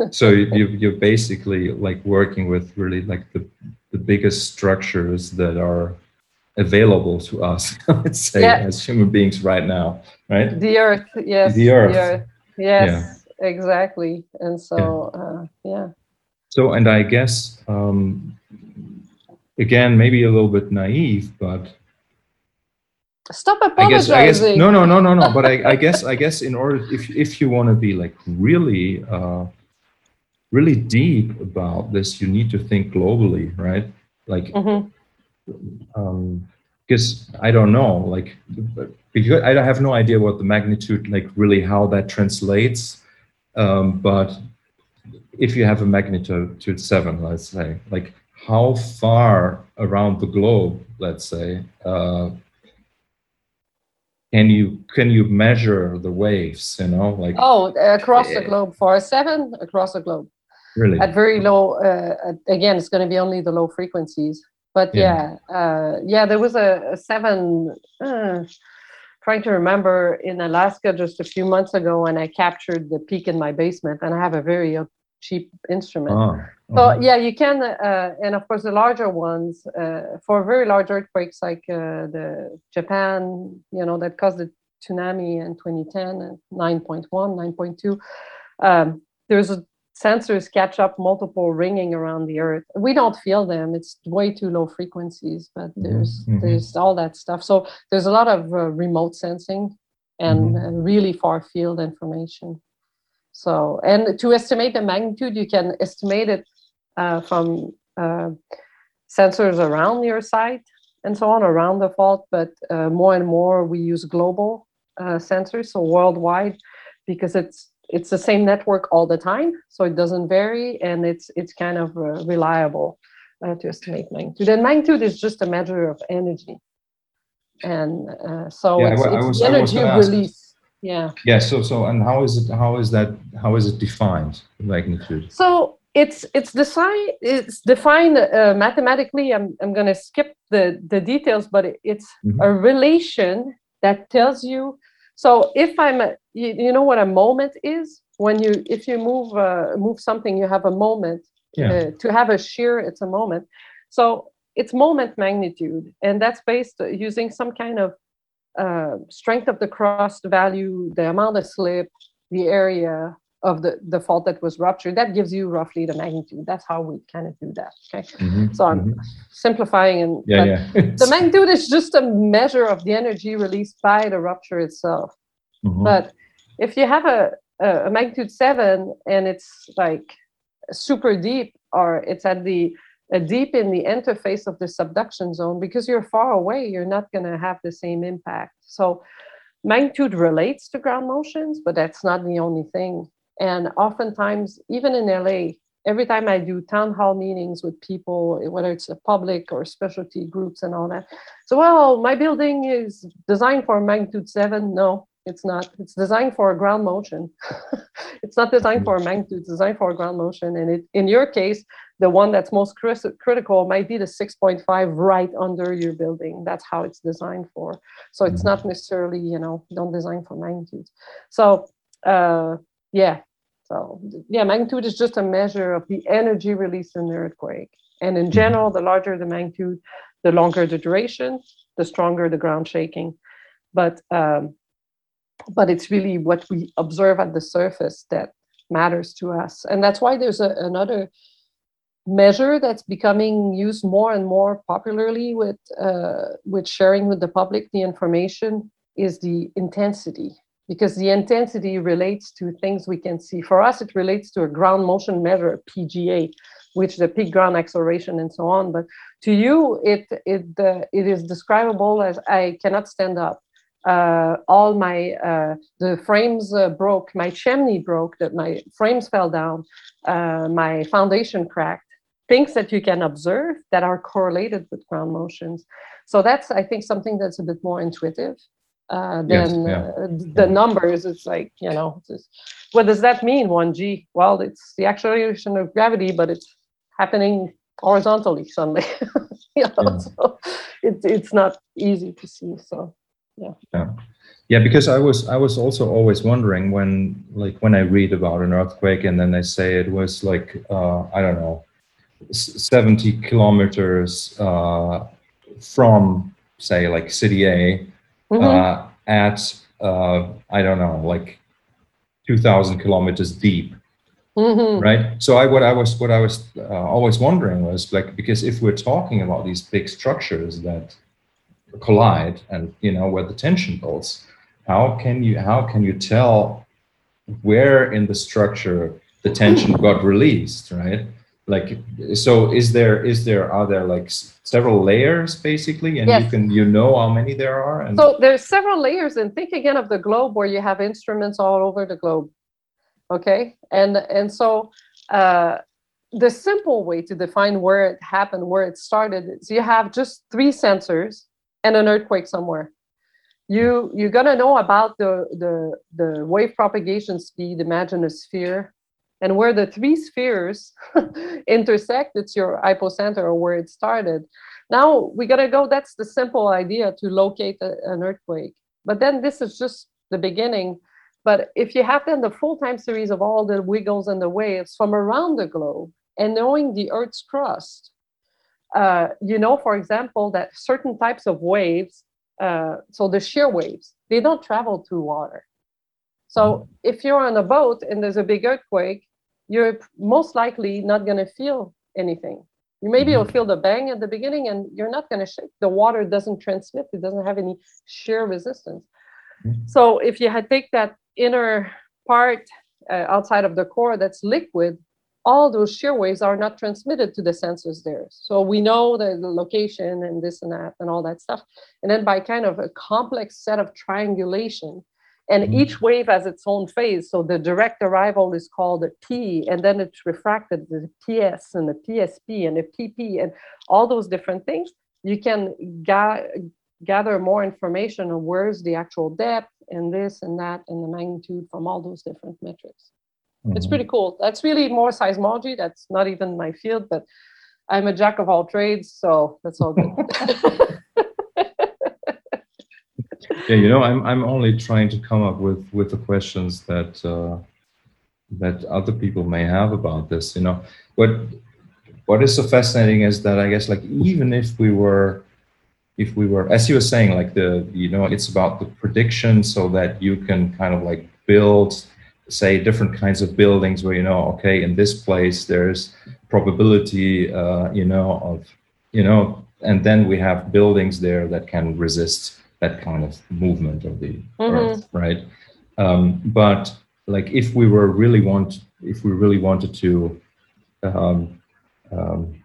so you you're basically like working with really like the, the biggest structures that are available to us, let's say, yeah. as human beings right now, right? The Earth, yes. The Earth, the Earth. yes, yeah. exactly. And so, yeah. Uh, yeah. So, and I guess um, again, maybe a little bit naive, but. Stop apologizing. I guess, I guess, no, no, no, no, no. But I, I guess, I guess, in order, if if you want to be like really, uh, really deep about this, you need to think globally, right? Like, mm-hmm. um, because I don't know, like, because I have no idea what the magnitude, like, really how that translates. Um, but if you have a magnitude seven, let's say, like, how far around the globe, let's say. Uh, Can you can you measure the waves? You know, like oh, across the globe for a seven, across the globe. Really, at very low. Uh, again, it's going to be only the low frequencies. But yeah, yeah, uh, yeah there was a, a seven. Uh, trying to remember in Alaska just a few months ago, and I captured the peak in my basement, and I have a very cheap instrument. Oh. So yeah, you can, uh, and of course the larger ones uh, for very large earthquakes like uh, the Japan, you know, that caused the tsunami in twenty ten and nine point one, nine point two. Um, there's a, sensors catch up multiple ringing around the earth. We don't feel them. It's way too low frequencies, but there's mm-hmm. there's all that stuff. So there's a lot of uh, remote sensing and mm-hmm. uh, really far field information. So, and to estimate the magnitude, you can estimate it uh, from uh, sensors around your site and so on, around the fault. But uh, more and more we use global uh, sensors, so worldwide, because it's It's the same network all the time, so it doesn't vary, and it's it's kind of uh, reliable uh, to estimate magnitude. And magnitude is just a measure of energy, and uh, so yeah, it's, I, it's I was, energy of release. Yeah. Yeah. So so and how is it? How is that? How is it defined? Magnitude. So it's it's defined it's defined uh, mathematically. I'm I'm going to skip the the details, but it, it's mm-hmm. a relation that tells you. So if I'm, a, you, you know what a moment is? When you, if you move uh, move something, you have a moment. Yeah. Uh, to have a shear, it's a moment. So it's moment magnitude. And that's based using some kind of uh, strength of the crust value, the amount of slip, the area of the, the fault that was ruptured. That gives you roughly the magnitude. That's how we kind of do that. Okay. Mm-hmm. So I'm mm-hmm. simplifying, and yeah, yeah. the magnitude is just a measure of the energy released by the rupture itself. Mm-hmm. But if you have a, a magnitude seven and it's like super deep, or it's at the a deep in the interface of the subduction zone, because you're far away, you're not going to have the same impact. So magnitude relates to ground motions, but that's not the only thing. And oftentimes, even in L A, every time I do town hall meetings with people, whether it's a public or specialty groups and all that, so, well, my building is designed for magnitude seven. No, it's not. It's designed for a ground motion. It's not designed for a magnitude, it's designed for a ground motion. And it, in your case, the one that's most cris- critical might be the six point five right under your building. That's how it's designed for. So it's not necessarily, you know, don't design for magnitudes. So, uh, yeah. So, yeah, magnitude is just a measure of the energy released in the earthquake. And in general, the larger the magnitude, the longer the duration, the stronger the ground shaking. But um, but it's really what we observe at the surface that matters to us. And that's why there's a, another measure that's becoming used more and more popularly with uh, with sharing with the public the information is the intensity. Because the intensity relates to things we can see. For us, it relates to a ground motion measure, P G A, which is the peak ground acceleration and so on. But to you, it it uh, it is describable as I cannot stand up. Uh, all my uh, the frames uh, broke. My chimney broke. That my frames fell down. Uh, my foundation cracked. Things that you can observe that are correlated with ground motions. So that's, I think, something that's a bit more intuitive. Uh, then yes, yeah. uh, the numbers, it's like, you know, just, what does that mean, one G? Well, it's the acceleration of gravity, but it's happening horizontally suddenly. you know, yeah. So it, it's not easy to see. So, yeah. yeah. Yeah, because I was I was also always wondering when, like, when I read about an earthquake and then they say it was like, uh, I don't know, seventy kilometers uh, from, say, like City A, Mm-hmm. Uh, at, uh, I don't know, like two thousand kilometers deep, mm-hmm. right? So I, what I was, what I was uh, always wondering was like, because if we're talking about these big structures that collide and, you know, where the tension builds, how can you, how can you tell where in the structure the tension got released, right? Like, so is there, is there, are there like s- several layers basically? And yes. you can, you know, how many there are? And so there's several layers, and think again of the globe where you have instruments all over the globe. Okay. And, and so uh, the simple way to define where it happened, where it started, is you have just three sensors and an earthquake somewhere. You, you're going to know about the, the, the wave propagation speed, imagine a sphere. And where the three spheres intersect, it's your hypocenter or where it started. Now we gotta go, that's the simple idea to locate a, an earthquake. But then this is just the beginning. But if you have then the full time series of all the wiggles and the waves from around the globe and knowing the Earth's crust, uh, you know, for example, that certain types of waves Uh, so the shear waves, they don't travel through water. So if you're on a boat and there's a big earthquake, you're most likely not going to feel anything. You maybe you'll feel the bang at the beginning and you're not going to shake. The water doesn't transmit. It doesn't have any shear resistance. So if you had take that inner part uh, outside of the core that's liquid, all those shear waves are not transmitted to the sensors there. So we know the, the location and this and that and all that stuff. And then by kind of a complex set of triangulation, and mm-hmm. each wave has its own phase. So the direct arrival is called a P, and then it's refracted to the P S and the P S P and the P P and all those different things. You can ga- gather more information on where's the actual depth and this and that and the magnitude from all those different metrics. Mm-hmm. It's pretty cool. That's really more seismology. That's not even my field, but I'm a jack of all trades, so that's all good. Yeah, you know, I'm I'm only trying to come up with, with the questions that uh, that other people may have about this. You know, what what is so fascinating is that I guess like even if we were if we were as you were saying, like the you know, it's about the prediction so that you can kind of like build, say, different kinds of buildings where you know, okay, in this place there's probability, uh, you know, of you know, and then we have buildings there that can resist that kind of movement of the mm-hmm. earth, right? Um, but like, if we were really want, if we really wanted to, um, um,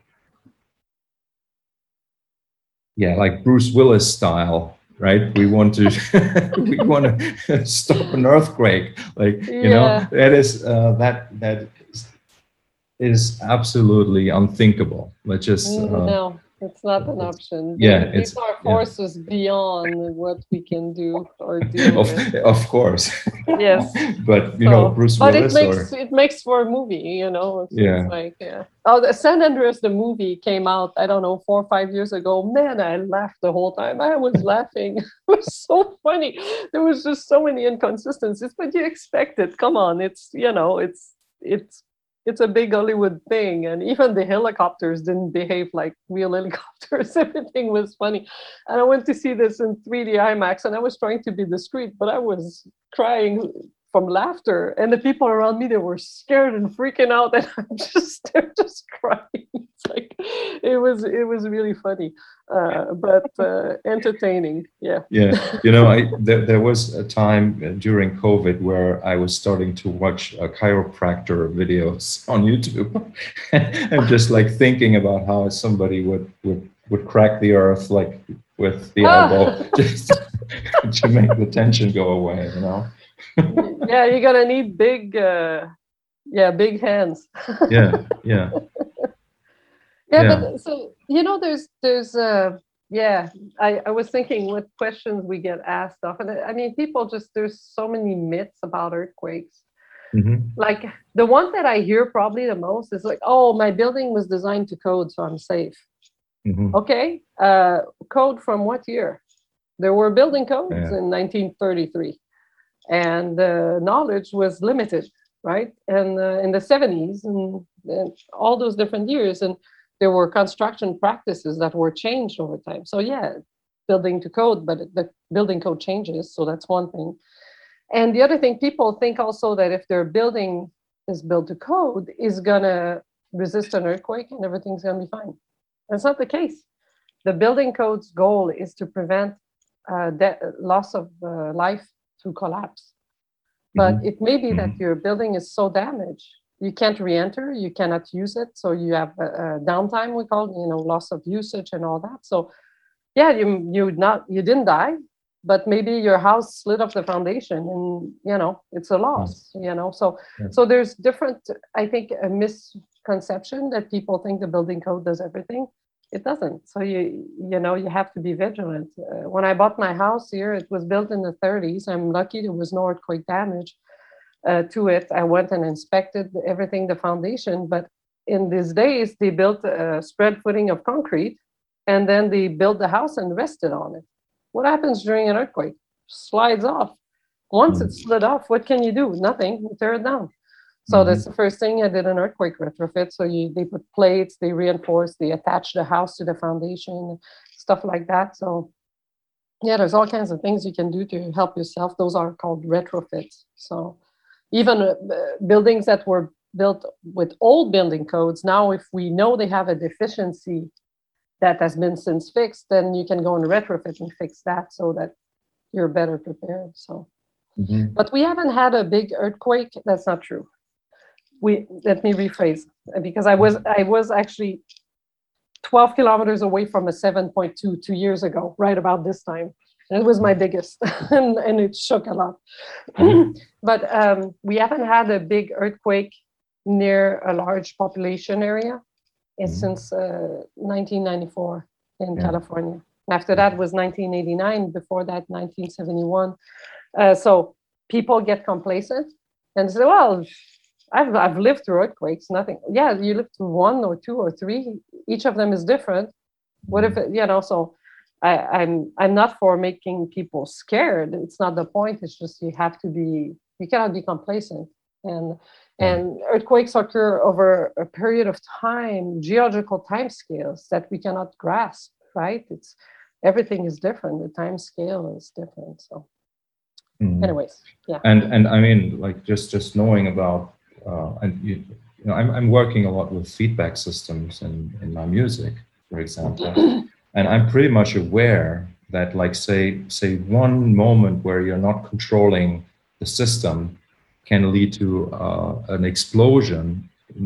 yeah, like Bruce Willis style, right? We want to, we want to stop an earthquake. Like, yeah. you know, that is uh, that that is, is absolutely unthinkable. Let's just. Uh, no. It's not an option. Yeah, these it's, are forces yeah. beyond what we can do or do. Of, of course. Yes. But you so, know, Bruce but Willis. But it makes or... it makes for a movie, you know. Yeah. It's like yeah. Oh, the San Andreas, the movie came out. I don't know, four or five years ago. Man, I laughed the whole time. I was laughing. It was so funny. There was just so many inconsistencies, but you expect it. Come on, it's you know, it's it's. It's a big Hollywood thing. And even the helicopters didn't behave like real helicopters. Everything was funny. And I went to see this in three D IMAX and I was trying to be discreet, but I was crying from laughter. And the people around me, they were scared and freaking out. And I'm just, they're just crying. It's like, it was, it was really funny, uh, but uh, entertaining. Yeah. Yeah. You know, I, there, there was a time during COVID where I was starting to watch uh, chiropractor videos on YouTube. I'm just like thinking about how somebody would, would, would crack the earth, like with the ah. elbow, just to make the tension go away, you know? Yeah, you're gonna need big, uh, yeah, big hands. yeah, yeah, yeah, yeah. But so you know, there's, there's, uh, yeah. I, I was thinking what questions we get asked often. I mean, people just there's so many myths about earthquakes. Mm-hmm. Like the one that I hear probably the most is like, "Oh, my building was designed to code, so I'm safe." Mm-hmm. Okay, uh, code from what year? There were building codes yeah. in nineteen thirty-three. And the uh, knowledge was limited, right? And uh, in the seventies and, and all those different years, and there were construction practices that were changed over time. So yeah, building to code, but the building code changes. So that's one thing. And the other thing, people think also that if their building is built to code, is gonna resist an earthquake and everything's gonna be fine. That's not the case. The building code's goal is to prevent uh, de- loss of uh, life to collapse. But mm-hmm. it may be that your building is so damaged, you can't re-enter, you cannot use it. So you have a, a downtime, we call it, you know, loss of usage and all that. So yeah, you you not you didn't die, but maybe your house slid off the foundation and, you know, it's a loss, you know. So, yeah. so there's different, I think, a misconception that people think the building code does everything. It doesn't. So, you you know, you have to be vigilant. Uh, when I bought my house here, it was built in the thirties. I'm lucky there was no earthquake damage uh, to it. I went and inspected everything, the foundation. But in these days, they built a spread footing of concrete, and then they built the house and rested on it. What happens during an earthquake? Slides off. Once mm-hmm. it slid off, what can you do? Nothing. You tear it down. So that's the first thing I did an earthquake retrofit. So you, they put plates, they reinforced, they attached the house to the foundation, stuff like that. So yeah, there's all kinds of things you can do to help yourself. Those are called retrofits. So even uh, buildings that were built with old building codes, now if we know they have a deficiency that has been since fixed, then you can go and retrofit and fix that so that you're better prepared. So, mm-hmm. But we haven't had a big earthquake. That's not true. We let me rephrase, because I was I was actually twelve kilometers away from a seven point two two years ago, right about this time. And it was my biggest, and, and it shook a lot. Mm-hmm. But um, we haven't had a big earthquake near a large population area mm-hmm. since uh, nineteen ninety-four in yeah. California. After that was nineteen eighty-nine, before that nineteen seventy-one. Uh, so people get complacent and say, well, I've I've lived through earthquakes, nothing. Yeah, you lived through one or two or three. Each of them is different. What if, you know, so I, I'm I'm not for making people scared. It's not the point. It's just you have to be, you cannot be complacent. And and earthquakes occur over a period of time, geological timescales that we cannot grasp, right? It's everything is different. The time scale is different. So mm-hmm. anyways, yeah. And and I mean, like just just knowing about Uh, and you, you know, I'm I'm working a lot with feedback systems in, in my music, for example, and I'm pretty much aware that, like, say say one moment where you're not controlling the system can lead to uh, an explosion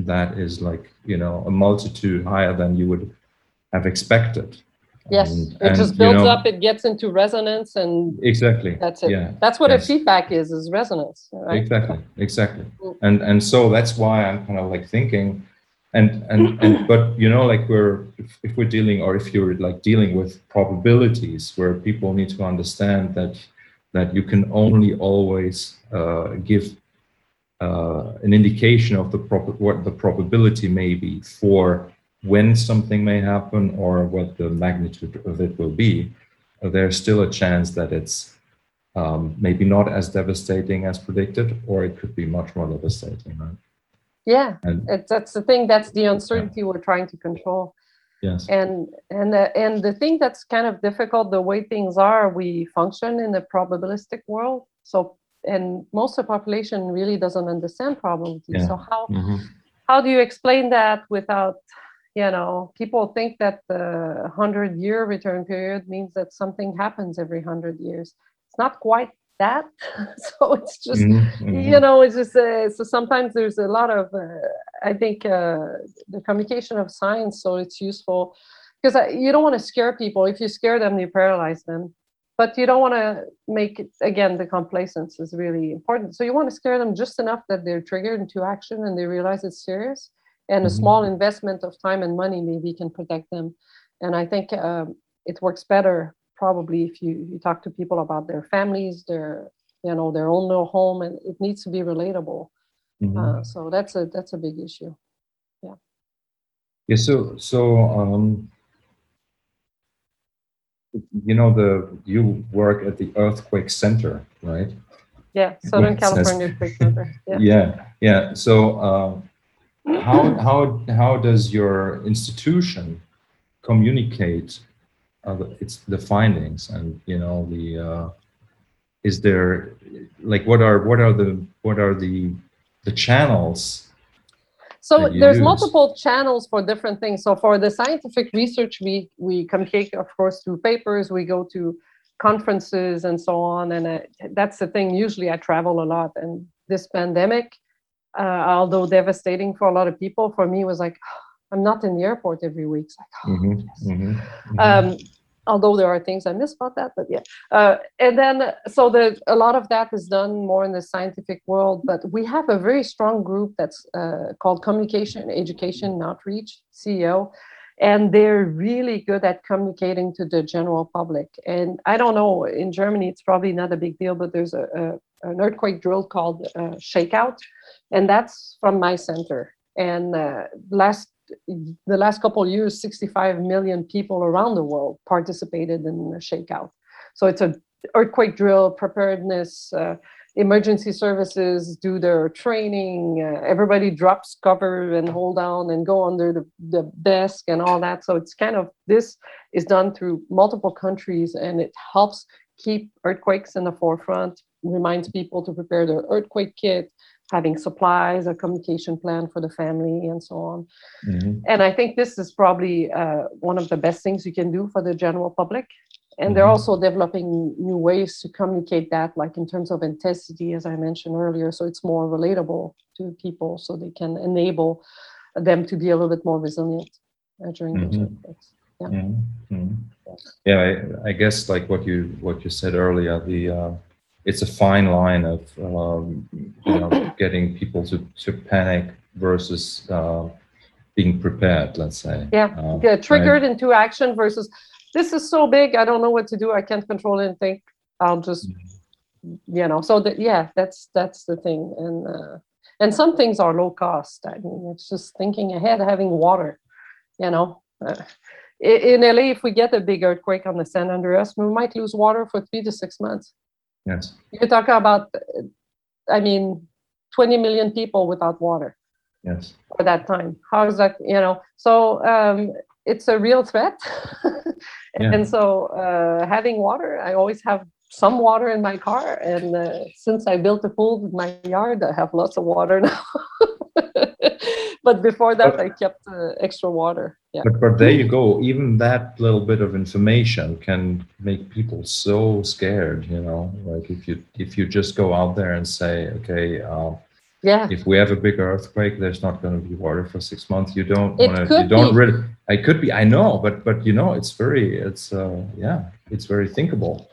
that is, like, you know, a multitude higher than you would have expected. Yes, and, it and, just builds you know, up. It gets into resonance, and exactly that's it. Yeah, that's what yes. a feedback is: is resonance. Right? Exactly, exactly. And and so that's why I'm kind of like thinking, and and and but you know, like we're if, if we're dealing or if you're like dealing with probabilities, where people need to understand that that you can only always uh, give uh, an indication of the prob- what the probability may be for when something may happen or what the magnitude of it will be, there's still a chance that it's um, maybe not as devastating as predicted, or it could be much more devastating, right? Yeah, and, it, that's the thing. That's the uncertainty yeah. we're trying to control. Yes. And and uh, and the thing that's kind of difficult, the way things are, we function in a probabilistic world. So, and most of the population really doesn't understand probability. Yeah. So how mm-hmm. how do you explain that without... You know, people think that the hundred-year return period means that something happens every hundred years. It's not quite that. So it's just, mm-hmm. you know, it's just, uh, so sometimes there's a lot of, uh, I think, uh, the communication of science, so it's useful. Because you don't want to scare people. If you scare them, you paralyze them. But you don't want to make it, again, the complacence is really important. So you want to scare them just enough that they're triggered into action and they realize it's serious. And a small investment of time and money maybe can protect them. And I think um, it works better probably if you, you talk to people about their families, their you know their own little home, and it needs to be relatable. Mm-hmm. Uh, so that's a that's a big issue. Yeah. Yeah. So so um, you know the you work at the Earthquake Center, right? Yeah, Southern What's California Earthquake Center. Yeah. yeah. Yeah. So. Uh, How how how does your institution communicate uh, its the findings and you know the uh, is there like what are what are the what are the the channels? So there's use? multiple channels for different things. So for the scientific research, we we communicate of course through papers. We go to conferences and so on, and I, that's the thing. Usually I travel a lot, and this pandemic. Uh, although devastating for a lot of people, for me it was like, oh, I'm not in the airport every week. It's like, oh, mm-hmm, yes. mm-hmm, um, mm-hmm. Although there are things I miss about that, but yeah. Uh, and then, so the, a lot of that is done more in the scientific world, but we have a very strong group that's uh, called Communication, Education, Outreach, C E O, and they're really good at communicating to the general public. And I don't know, in Germany, it's probably not a big deal, but there's a, a an earthquake drill called uh, ShakeOut, and that's from my center. And uh, last the last couple of years, sixty-five million people around the world participated in the ShakeOut. So it's a earthquake drill preparedness. Uh, emergency services do their training. Uh, everybody drops cover and hold down and go under the, the desk and all that. So it's kind of, this is done through multiple countries, and it helps keep earthquakes in the forefront, reminds people to prepare their earthquake kit, having supplies, a communication plan for the family, and so on. Mm-hmm. And I think this is probably uh, one of the best things you can do for the general public. And mm-hmm. they're also developing new ways to communicate that, like in terms of intensity, as I mentioned earlier, so it's more relatable to people, so they can enable them to be a little bit more resilient uh, during mm-hmm. those earthquakes. Yeah, mm-hmm. yeah I, I guess like what you what you said earlier, the uh, it's a fine line of um, you know, getting people to, to panic versus uh, being prepared, let's say. Yeah, uh, yeah triggered right? into action versus, this is so big, I don't know what to do, I can't control it and think, I'll just, you know, so that, yeah, that's that's the thing. And uh, and some things are low cost. I mean, it's just thinking ahead, having water, you know. Uh, in L A, if we get a big earthquake on the San Andreas, we might lose water for three to six months. Yes. You're talking about, I mean, twenty million people without water. Yes. For that time. How is that, you know? So um, it's a real threat. yeah. And so uh, having water, I always have some water in my car. And uh, since I built a pool in my yard, I have lots of water now. But before that, but, I kept uh, extra water. Yeah. But, but there you go. Even that little bit of information can make people so scared. You know, like if you if you just go out there and say, okay, uh, yeah, if we have a big earthquake, there's not going to be water for six months. You don't want to. You don't be. really. I could be. I know, but but you know, it's very. It's uh, yeah, it's very thinkable.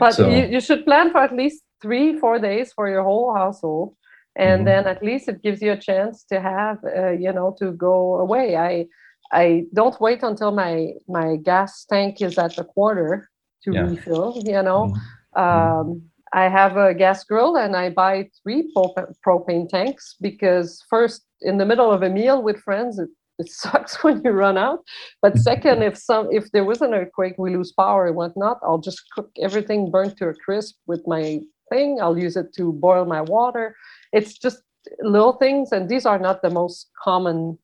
But so, you, you should plan for at least three, four days for your whole household. And mm-hmm. then at least it gives you a chance to have, uh, you know, to go away. I I don't wait until my, my gas tank is at the quarter to yeah. refill, you know. Mm-hmm. Um, I have a gas grill and I buy three prop- propane tanks because first, in the middle of a meal with friends, it, it sucks when you run out. But second, if some if there was an earthquake, we lose power and whatnot, I'll just cook everything burnt to a crisp with my thing. I'll use it to boil my water. It's just little things, and these are not the most common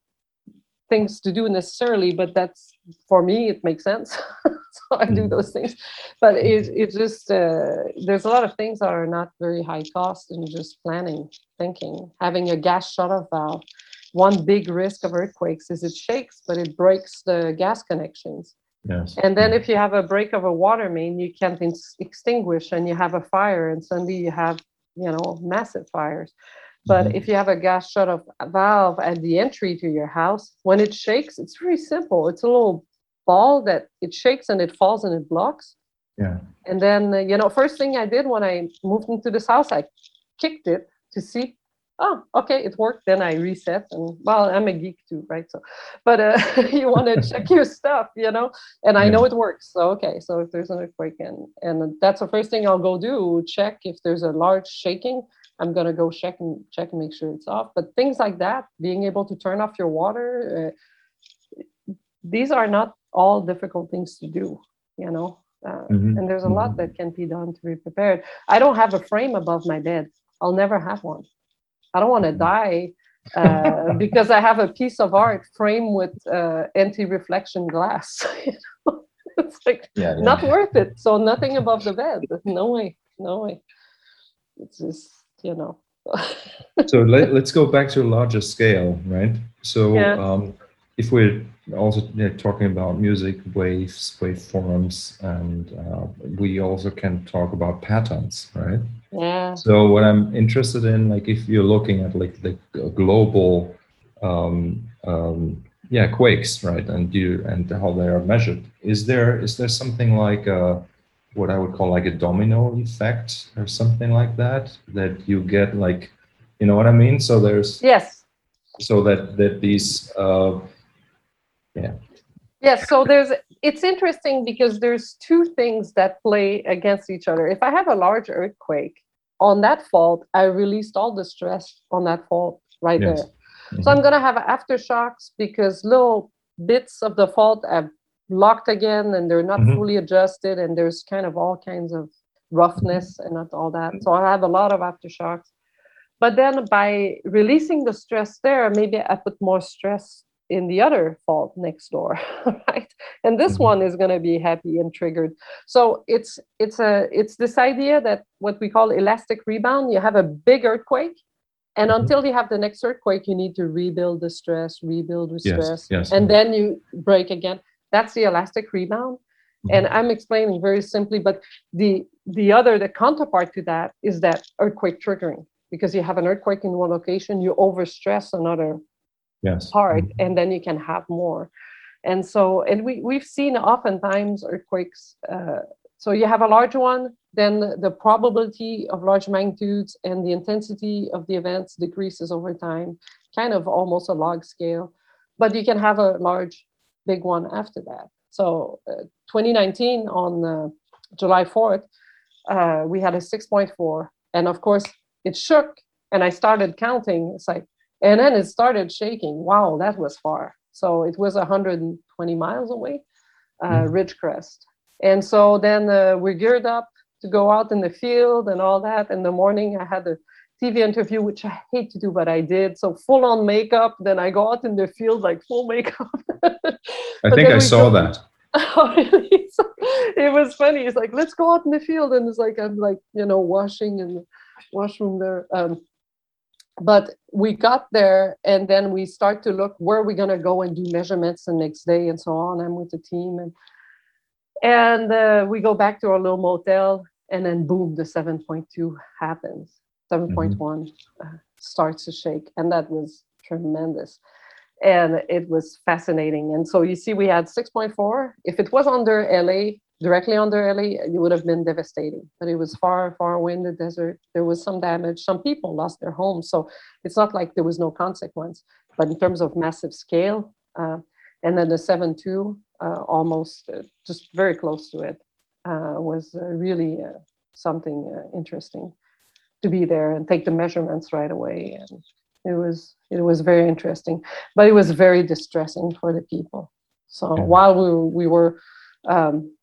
things to do necessarily, but that's, for me, it makes sense. So I do those things. But it's it just, uh, there's a lot of things that are not very high cost, and just planning, thinking, having a gas shutoff valve. One big risk of earthquakes is it shakes, but it breaks the gas connections. Yes. And then if you have a break of a water main, you can't ex- extinguish, and you have a fire, and suddenly you have, you know, massive fires. But mm-hmm. if you have a gas shutoff valve at the entry to your house, when it shakes, it's very simple. It's a little ball that it shakes and it falls and it blocks. Yeah. And then, you know, first thing I did when I moved into this house, I kicked it to see, oh, okay, it worked. Then I reset. And well, I'm a geek too, right? So, but uh, you want to check your stuff, you know, and I yeah. know it works. So, okay. So if there's an earthquake, and, and that's the first thing I'll go do, check if there's a large shaking, I'm going to go check and check and make sure it's off. But things like that, being able to turn off your water, uh, these are not all difficult things to do, you know, uh, mm-hmm. and there's a lot that can be done to be prepared. I don't have a frame above my bed. I'll never have one. I don't want to die uh, because I have a piece of art framed with uh, anti-reflection glass. You know? It's like yeah, yeah. not worth it. So nothing above the bed. No way. No way. It's just, you know. So let, let's go back to a larger scale, right? So yeah. um, if we're also you know, talking about music, waves, waveforms, and uh, we also can talk about patterns, right? Yeah. So what I'm interested in, like if you're looking at like the global, um, um, yeah, quakes, right, and you and how they are measured, is there is there something like a, what I would call like a domino effect or something like that that you get, like, you know what I mean? So there's yes. So that that these uh, yeah. Yes, so there's, it's interesting because there's two things that play against each other. If I have a large earthquake, on that fault, I released all the stress on that fault right yes. there. Mm-hmm. So I'm going to have aftershocks because little bits of the fault have locked again and they're not mm-hmm. fully adjusted, and there's kind of all kinds of roughness and all that. So I had a lot of aftershocks. But then by releasing the stress there, maybe I put more stress in the other fault next door, right? And this one is going to be happy and triggered. So it's it's a it's this idea that what we call elastic rebound. You have a big earthquake, and until you have the next earthquake, you need to rebuild the stress, rebuild the stress, yes, yes. and then you break again. That's the elastic rebound. And I'm explaining very simply, but the the other, the counterpart to that is that earthquake triggering, because you have an earthquake in one location, you overstress another yes. part, and then you can have more. And so, and we, we've seen oftentimes earthquakes, uh, so you have a large one, then the probability of large magnitudes and the intensity of the events decreases over time, kind of almost a log scale, but you can have a large, big one after that. So uh, twenty nineteen on uh, July fourth, uh, we had a six point four. And of course it shook and I started counting. It's like, and then it started shaking. Wow, that was far. So it was one hundred twenty miles away, uh, mm-hmm. Ridgecrest. And so then uh, we geared up to go out in the field and all that. In the morning I had a T V interview, which I hate to do, but I did. So full on makeup. Then I go out in the field, like full makeup. I think I saw go- that. Oh, really? So it was funny. It's like, let's go out in the field. And it's like, I'm like, you know, washing in the washroom there. Um, but we got there and then we start to look where we're going to go and do measurements the next day and so on. I'm with the team and, and uh, we go back to our little motel and then boom, the seven point two happens. seven point one mm-hmm. uh, starts to shake. And that was tremendous. And it was fascinating. And so you see, we had six point four. If it was under L A, directly under L A, it would have been devastating. But it was far, far away in the desert. There was some damage. Some people lost their homes. So it's not like there was no consequence. But in terms of massive scale, uh, and then the seven point two, uh, almost uh, just very close to it, uh, was uh, really uh, something uh, interesting to be there and take the measurements right away. And it was it was very interesting, but it was very distressing for the people. So okay. while we were, we were um,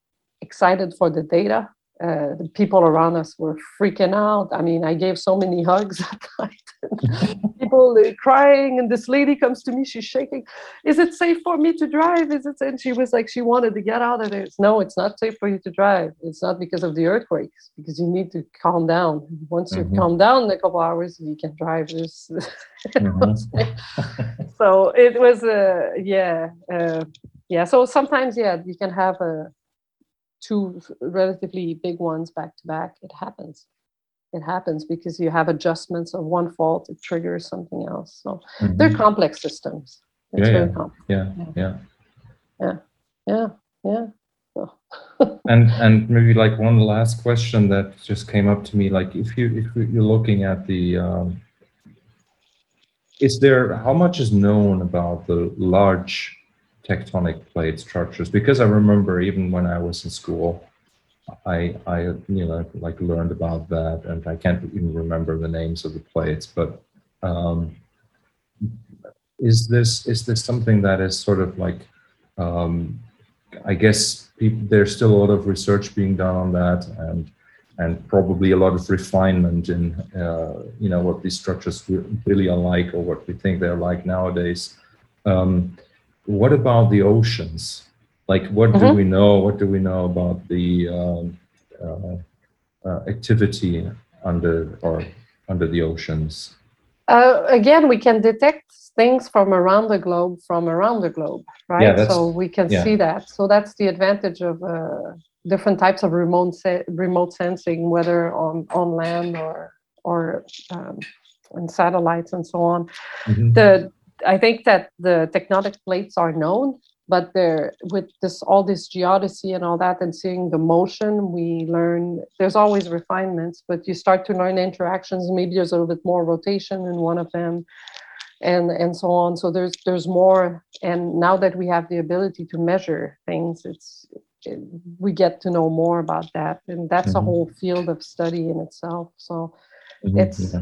excited for the data, uh, the people around us were freaking out. I mean, I gave so many hugs that night. People they're crying, and this lady comes to me, she's shaking. Is it safe for me to drive? Is it? And she was like, she wanted to get out of there. No, it's not safe for you to drive. It's not because of the earthquakes, because you need to calm down. Once you mm-hmm. calm down in a couple hours, you can drive. This. Mm-hmm. So it was, uh, yeah. Uh, yeah, so sometimes, yeah, you can have uh, two relatively big ones back to back. It happens. It happens because you have adjustments of one fault, it triggers something else. So mm-hmm. they're complex systems. It's yeah, very yeah. complex. Yeah, yeah, yeah, yeah, yeah. So. and and maybe like one last question that just came up to me. Like if you if you're looking at the, um, is there how much is known about the large tectonic plate structures? Because I remember even when I was in school. I, I, you know, like learned about that, and I can't even remember the names of the plates. But um, is this is this something that is sort of like, um, I guess people, there's still a lot of research being done on that, and and probably a lot of refinement in, uh, you know, what these structures really are like, or what we think they're like nowadays. Um, what about the oceans? Like, what mm-hmm. do we know? What do we know about the um, uh, uh, activity under or under the oceans? Uh, again, we can detect things from around the globe, from around the globe, right? Yeah, so we can yeah. see that. So that's the advantage of uh, different types of remote se- remote sensing, whether on, on land or or um, in satellites and so on. Mm-hmm. The I think that the tectonic plates are known. But there, with this all this geodesy and all that, and seeing the motion, we learn there's always refinements, but you start to learn interactions. Maybe there's a little bit more rotation in one of them, and and so on. So there's there's more. And now that we have the ability to measure things, it's it, we get to know more about that, and that's mm-hmm. a whole field of study in itself. So mm-hmm. it's yeah.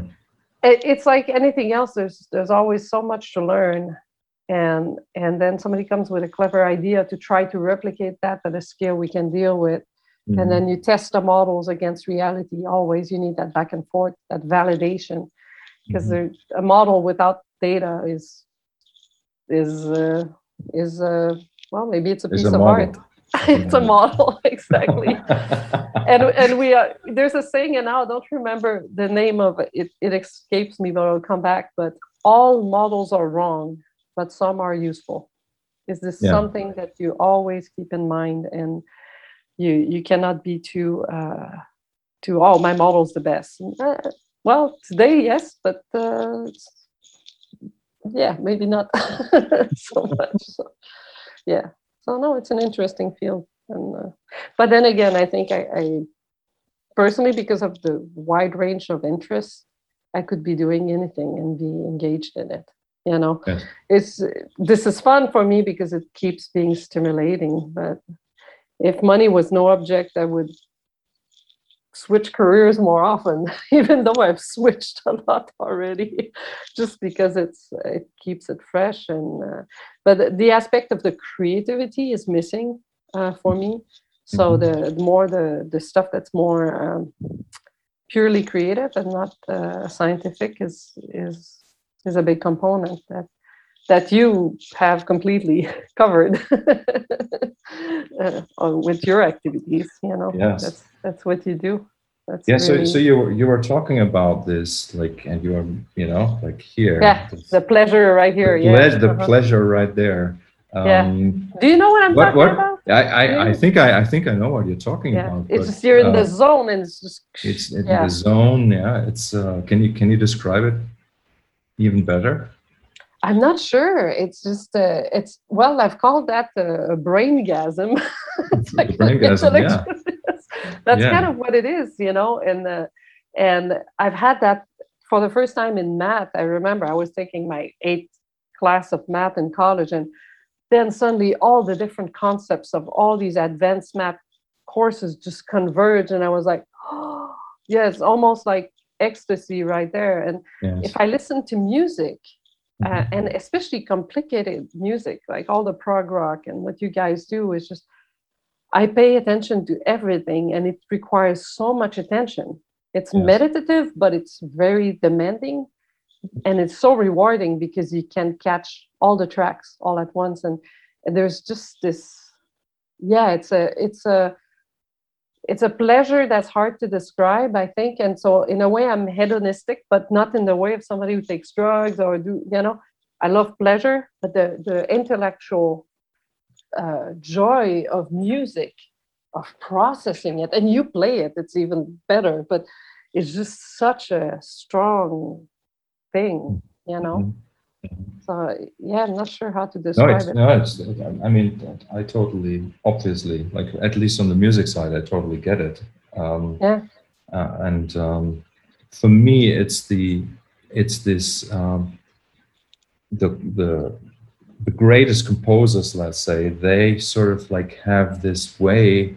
it, it's like anything else. There's there's always so much to learn. And and then somebody comes with a clever idea to try to replicate that at a scale we can deal with. Mm-hmm. And then you test the models against reality. Always you need that back and forth, that validation, because mm-hmm. a model without data is is uh, is uh, well, maybe it's a piece it's a of model. art. It's a model, exactly. and and we are, there's a saying, and now I don't remember the name of it. It escapes me, but I'll come back. But all models are wrong, but some are useful. Is this yeah. something that you always keep in mind? And you you cannot be too uh, too. Oh, my model's the best. Uh, well, today yes, but uh, yeah, maybe not so much. So, yeah. So no, it's an interesting field. And uh, but then again, I think I, I personally, because of the wide range of interests, I could be doing anything and be engaged in it. You know, yes. it's this is fun for me because it keeps being stimulating. But if money was no object, I would switch careers more often, even though I've switched a lot already, just because it's it keeps it fresh. And uh, but the aspect of the creativity is missing uh, for me. So mm-hmm. the, the more the the stuff that's more um, purely creative and not uh, scientific is is. is a big component that that you have completely covered uh, with your activities, you know. Yes. That's that's what you do. That's yeah. Really... So so you were, you were talking about this, like, and you were, you know, like here. Yeah. This, the pleasure right here. The yeah. Ple- the uh-huh. pleasure right there. Um, yeah. Do you know what I'm what, talking what? about? I, I, I think I, I think I know what you're talking yeah. about. It's but, just you're in uh, the zone, and it's just. It's in yeah. the zone. Yeah. It's. Uh, can you can you describe it? Even better? I'm not sure. It's just, uh, it's, well, I've called that uh, a braingasm. It's like a braingasm, yeah. That's yeah. kind of what it is, you know. And uh, and I've had that for the first time in math. I remember I was taking my eighth class of math in college, and then suddenly all the different concepts of all these advanced math courses just converge. And I was like, oh, yeah, it's almost like ecstasy right there. And yes. if I listen to music uh, mm-hmm. and especially complicated music, like all the prog rock and what you guys do, is just I pay attention to everything, and it requires so much attention. It's yes. meditative, but it's very demanding, and it's so rewarding because you can catch all the tracks all at once, and, and there's just this yeah it's a it's a It's a pleasure that's hard to describe, I think. And so in a way, I'm hedonistic, but not in the way of somebody who takes drugs or do, you know, I love pleasure, but the, the intellectual uh, joy of music, of processing it, and you play it, it's even better, but it's just such a strong thing, you know? So yeah, I'm not sure how to describe no, it's, it. No, it's. I mean, I totally, obviously, like at least on the music side, I totally get it. Um, yeah. Uh, and um, for me, it's the, it's this, um, the the, the greatest composers, let's say, they sort of like have this way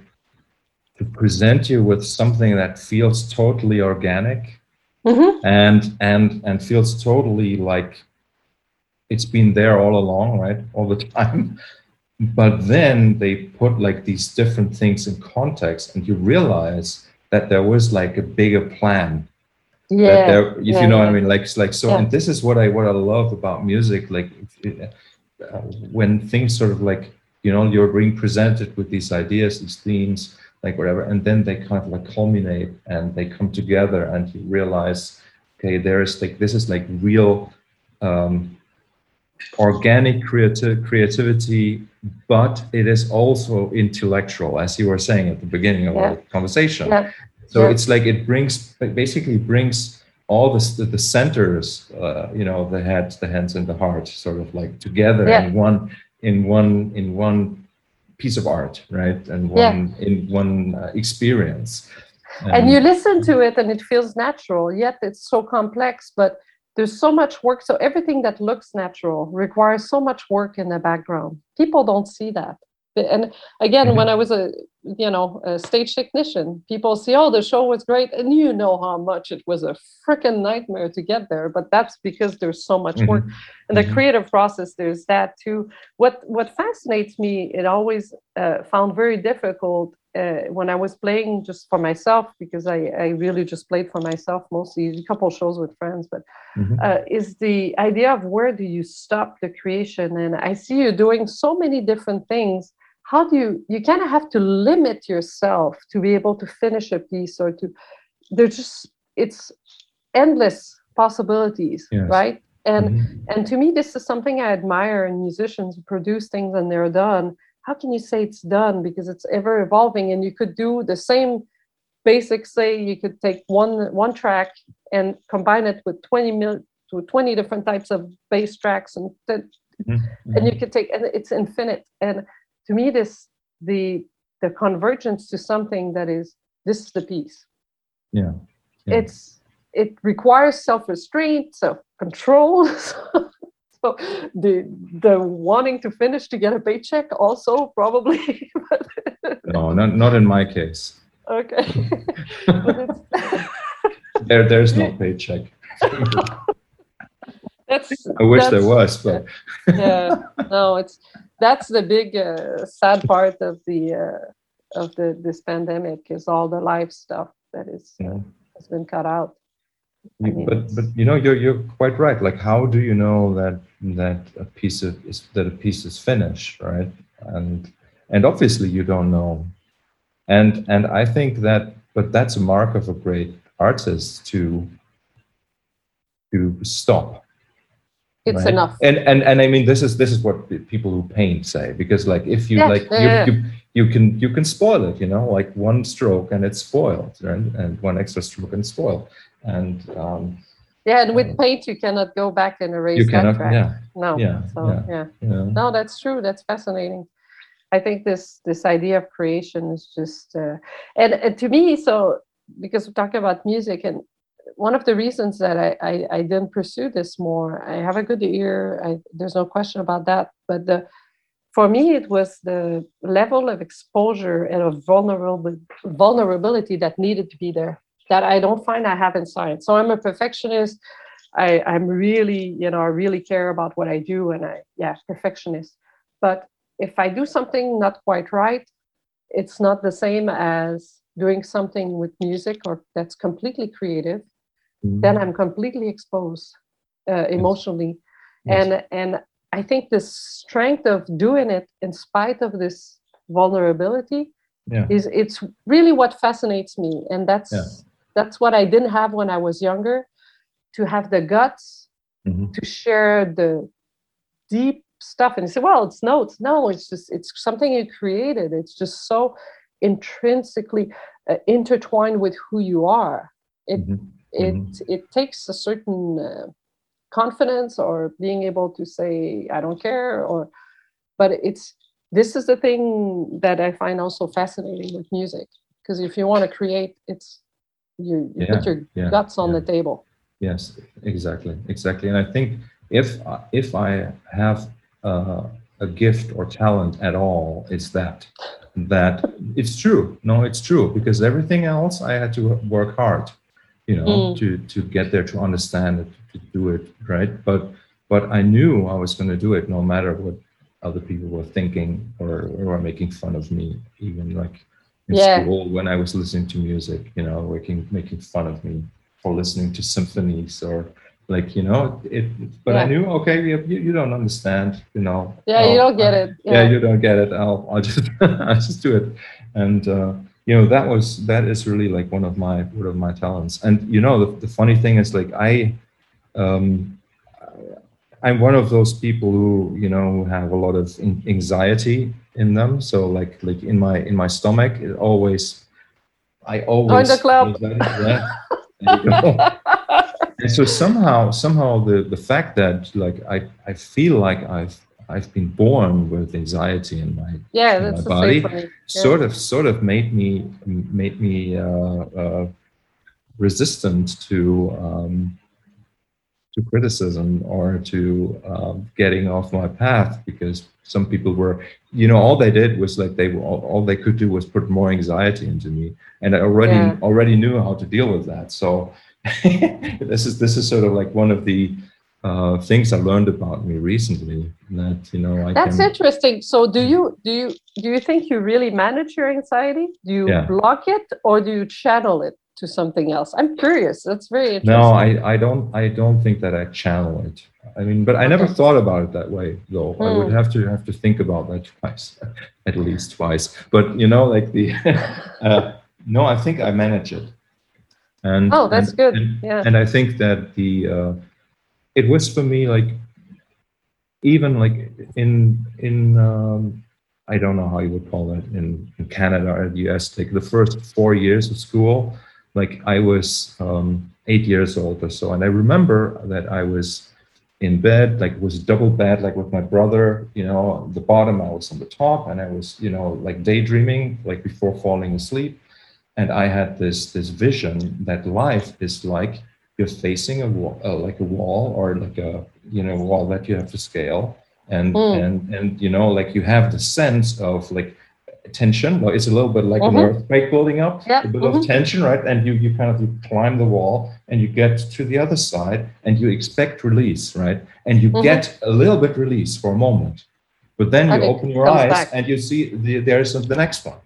to present you with something that feels totally organic, mm-hmm. and and and feels totally like. It's been there all along, right? All the time. But then they put like these different things in context, and you realize that there was like a bigger plan. Yeah. That there, if yeah, you know yeah. what I mean, like, like so, yeah. and this is what I, what I love about music. Like it, uh, when things sort of like, you know, you're being presented with these ideas, these themes, like whatever, and then they kind of like culminate and they come together, and you realize, okay, there is like, this is like real, um, organic creative creativity, but it is also intellectual, as you were saying at the beginning of yeah. our conversation. Yeah. So yeah. it's like it brings, it basically brings all this, the the centers, uh, you know, the head, the hands, and the heart, sort of like together yeah. in one, in one, in one piece of art, right? And one yeah. in one uh, experience. And, and you listen to it, and it feels natural. Yet it's so complex, but. There's so much work. So everything that looks natural requires so much work in the background. People don't see that. And again, mm-hmm. when I was a, you know, a stage technician, people see, oh, the show was great. And you know how much it was a freaking nightmare to get there. But that's because there's so much work. Mm-hmm. And the creative process, there's that too. What what fascinates me, it always uh, found very difficult uh, when I was playing just for myself, because I, I really just played for myself mostly, a couple shows with friends, but mm-hmm. uh, is the idea of where do you stop the creation? And I see you doing so many different things. How do you, you kind of have to limit yourself to be able to finish a piece or to, there's just, it's endless possibilities, yes. right? And mm-hmm. and to me, this is something I admire in musicians who produce things and they're done. How can you say it's done? Because it's ever evolving, and you could do the same basic, say you could take one one track and combine it with twenty mil to twenty different types of bass tracks, and th- mm-hmm. and you could take, and it's infinite. And to me, this the the convergence to something that is, this is the piece. Yeah. yeah. It's It requires self-restraint, self-control. so the the wanting to finish to get a paycheck also probably. no, not not in my case. Okay. there there's no paycheck. that's, I wish that's, there was, but yeah, no, it's that's the big uh, sad part of the uh, of the this pandemic is all the live stuff that is yeah. uh, has been cut out. I mean, but but you know you're you're quite right. Like, how do you know that that a piece of is that a piece is finished, right? And and obviously you don't know. And and I think that but that's a mark of a great artist to to stop. It's right? enough. And and and I mean this is this is what people who paint say, because like if you yeah, like yeah. You, you you can you can spoil it, you know, like one stroke and it's spoiled, right? And one extra stroke and spoil. And um, yeah, and with uh, paint you cannot go back and erase you cannot, that track. Yeah, no, yeah, so yeah, yeah. yeah, no, that's true. That's fascinating. I think this this idea of creation is just uh, and, and to me, so because we're talking about music, and one of the reasons that I I, I didn't pursue this more, I have a good ear. I, there's no question about that. But the for me, it was the level of exposure and of vulnerable vulnerability that needed to be there. That I don't find I have in science. So I'm a perfectionist. I, I'm really, you know, I really care about what I do, and I, yeah, perfectionist. But if I do something not quite right, it's not the same as doing something with music or that's completely creative. Mm-hmm. Then I'm completely exposed uh, emotionally, yes. Yes. and and I think the strength of doing it in spite of this vulnerability yeah. is it's really what fascinates me, and that's. Yeah. That's what I didn't have when I was younger, to have the guts mm-hmm. to share the deep stuff. And you say, well, it's no, it's no, it's just, it's something you created. It's just so intrinsically uh, intertwined with who you are. It, mm-hmm. it, mm-hmm. it takes a certain uh, confidence or being able to say, I don't care, or, but it's, this is the thing that I find also fascinating with music. Because if you want to create, it's, You, you yeah, put your yeah, guts on yeah. the table. Yes, exactly, exactly. And I think if if I have uh, a gift or talent at all, it's that that it's true. No, it's true, because everything else I had to work hard, you know, mm. to to get there, to understand it, to do it right. But but I knew I was going to do it, no matter what other people were thinking or or making fun of me, even like. In yeah. school, when I was listening to music, you know, making making fun of me for listening to symphonies or like, you know, it. But yeah. I knew, okay, you, you don't understand, you know. Yeah, I'll, you don't get I'll, it. Yeah. yeah, you don't get it. I'll I'll just I'll just do it, and uh, you know that was that is really like one of my one of my talents. And you know, the, the funny thing is like I, um, I'm one of those people who you know have a lot of anxiety. In them, so like like in my in my stomach, it always, I always. Join the club. Yeah, there you go. And so somehow somehow the, the fact that like I, I feel like I've I've been born with anxiety in my yeah in that's my body yeah. sort of sort of made me made me uh, uh, resistant to um, to criticism or to uh, getting off my path because. Some people were, you know, all they did was like they were all, all they could do was put more anxiety into me, and I already yeah. already knew how to deal with that. So this is this is sort of like one of the uh, things I learned about me recently. That you know, I that's can... interesting. So, do you do you do you think you really manage your anxiety? Do you yeah. block it, or do you channel it to something else? I'm curious. That's very interesting. No, I, I don't I don't think that I channel it. I mean, but I never thought about it that way, though. Mm. I would have to have to think about that twice, at least twice. But you know, like the uh, no, I think I manage it. And oh, that's and, good. And, yeah. And I think that the uh, it was for me like even like in in um, I don't know how you would call it in, in Canada or the U S. Like the first four years of school. Like I was um, eight years old or so, and I remember that I was in bed, like it was a double bed, like with my brother, you know, the bottom, I was on the top, and I was, you know, like daydreaming, like before falling asleep. And I had this this vision that life is like you're facing a wall, uh, like a wall or like a, you know, wall that you have to scale. And, mm. and, and, you know, like you have the sense of like, tension, it's a little bit like mm-hmm. an earthquake building up, yeah. a bit mm-hmm. of tension, right? And you you kind of you climb the wall and you get to the other side and you expect release, right? And you mm-hmm. get a little bit release for a moment, but then you open your eyes back. And you see the, there's the next one.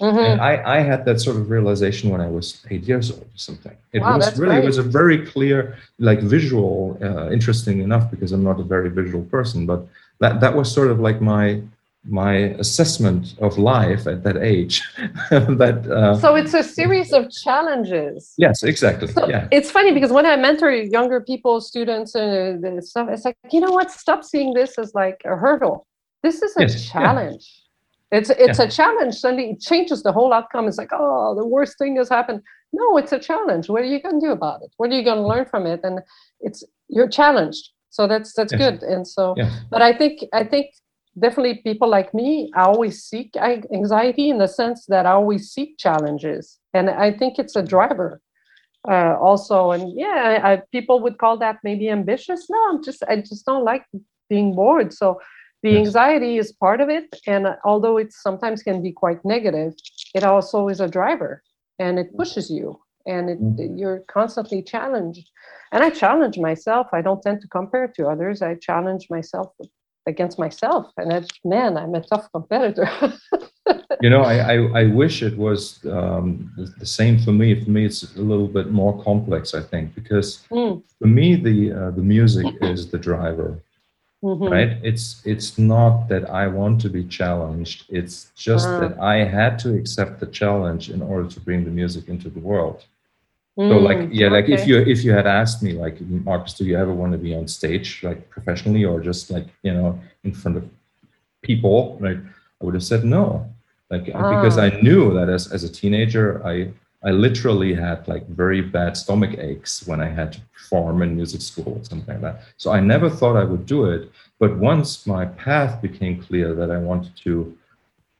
Mm-hmm. And I, I had that sort of realization when I was eight years old or something. It wow, was really, great. It was a very clear, like visual, uh, interesting enough because I'm not a very visual person, but that, that was sort of like my my assessment of life at that age. That uh, so it's a series of challenges. Yes, exactly. So yeah. It's funny because when I mentor younger people, students and uh, stuff, it's like, you know what? Stop seeing this as like a hurdle. This is a yes. challenge. Yeah. It's it's yeah. a challenge. Suddenly it changes the whole outcome. It's like, oh, the worst thing has happened. No, it's a challenge. What are you going to do about it? What are you going to learn from it? And it's you're challenged. So that's that's yes. good. And so, yeah. but I think I think. Definitely people like me, I always seek anxiety in the sense that I always seek challenges. And I think it's a driver uh, also. And yeah, I, people would call that maybe ambitious. No, I'm just, I just don't like being bored. So the anxiety is part of it. And although it sometimes can be quite negative, it also is a driver and it pushes you and it, mm-hmm. you're constantly challenged. And I challenge myself. I don't tend to compare to others. I challenge myself with against myself, and I, man, I'm a tough competitor. You know, I, I, I wish it was um, the, the same for me. For me, it's a little bit more complex, I think, because mm. for me, the uh, the music is the driver, mm-hmm. right? It's it's not that I want to be challenged. It's just uh. that I had to accept the challenge in order to bring the music into the world. So like, yeah, like okay. if you if you had asked me, like, Marcus, do you ever want to be on stage, like professionally or just like, you know, in front of people, right? I would have said no, like, ah. because I knew that as, as a teenager, I, I literally had like very bad stomach aches when I had to perform in music school or something like that. So I never thought I would do it. But once my path became clear that I wanted to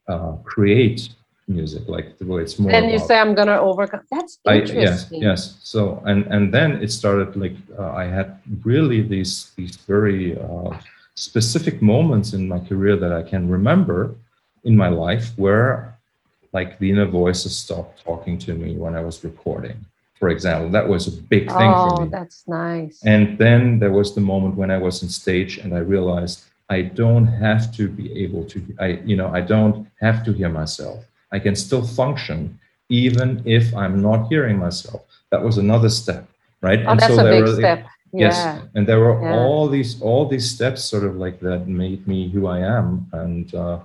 uh, create music, like the way it's more. And you say, I'm gonna overcome. That's interesting. I, yes, yes. So, and and then it started like uh, I had really these these very uh, specific moments in my career that I can remember in my life where, like, the inner voices stopped talking to me when I was recording. For example, that was a big thing oh, for me. Oh, that's nice. And then there was the moment when I was on stage and I realized I don't have to be able to. I you know I don't have to hear myself. I can still function even if I'm not hearing myself. That was another step, right? Oh, and that's so a there big were, step. Yes, yeah. And there were yeah. all these all these steps, sort of like that, made me who I am. And uh,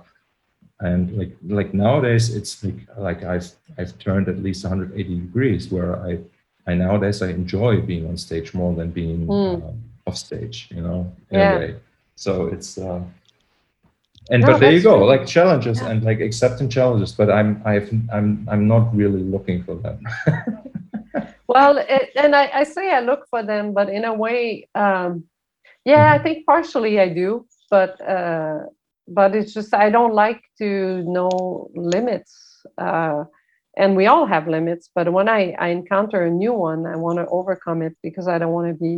and like like nowadays, it's like like I've I've turned at least one hundred eighty degrees, where I I nowadays I enjoy being on stage more than being mm. uh, off stage, you know, in yeah. a way. So it's. Uh, And no, but there you go, true. Like challenges yeah. and like accepting challenges. But I'm I've I'm I'm not really looking for them. Well, it, and I, I say I look for them, but in a way, um, yeah, mm-hmm. I think partially I do, but uh, but it's just I don't like to know limits, uh, and we all have limits. But when I, I encounter a new one, I want to overcome it because I don't want to be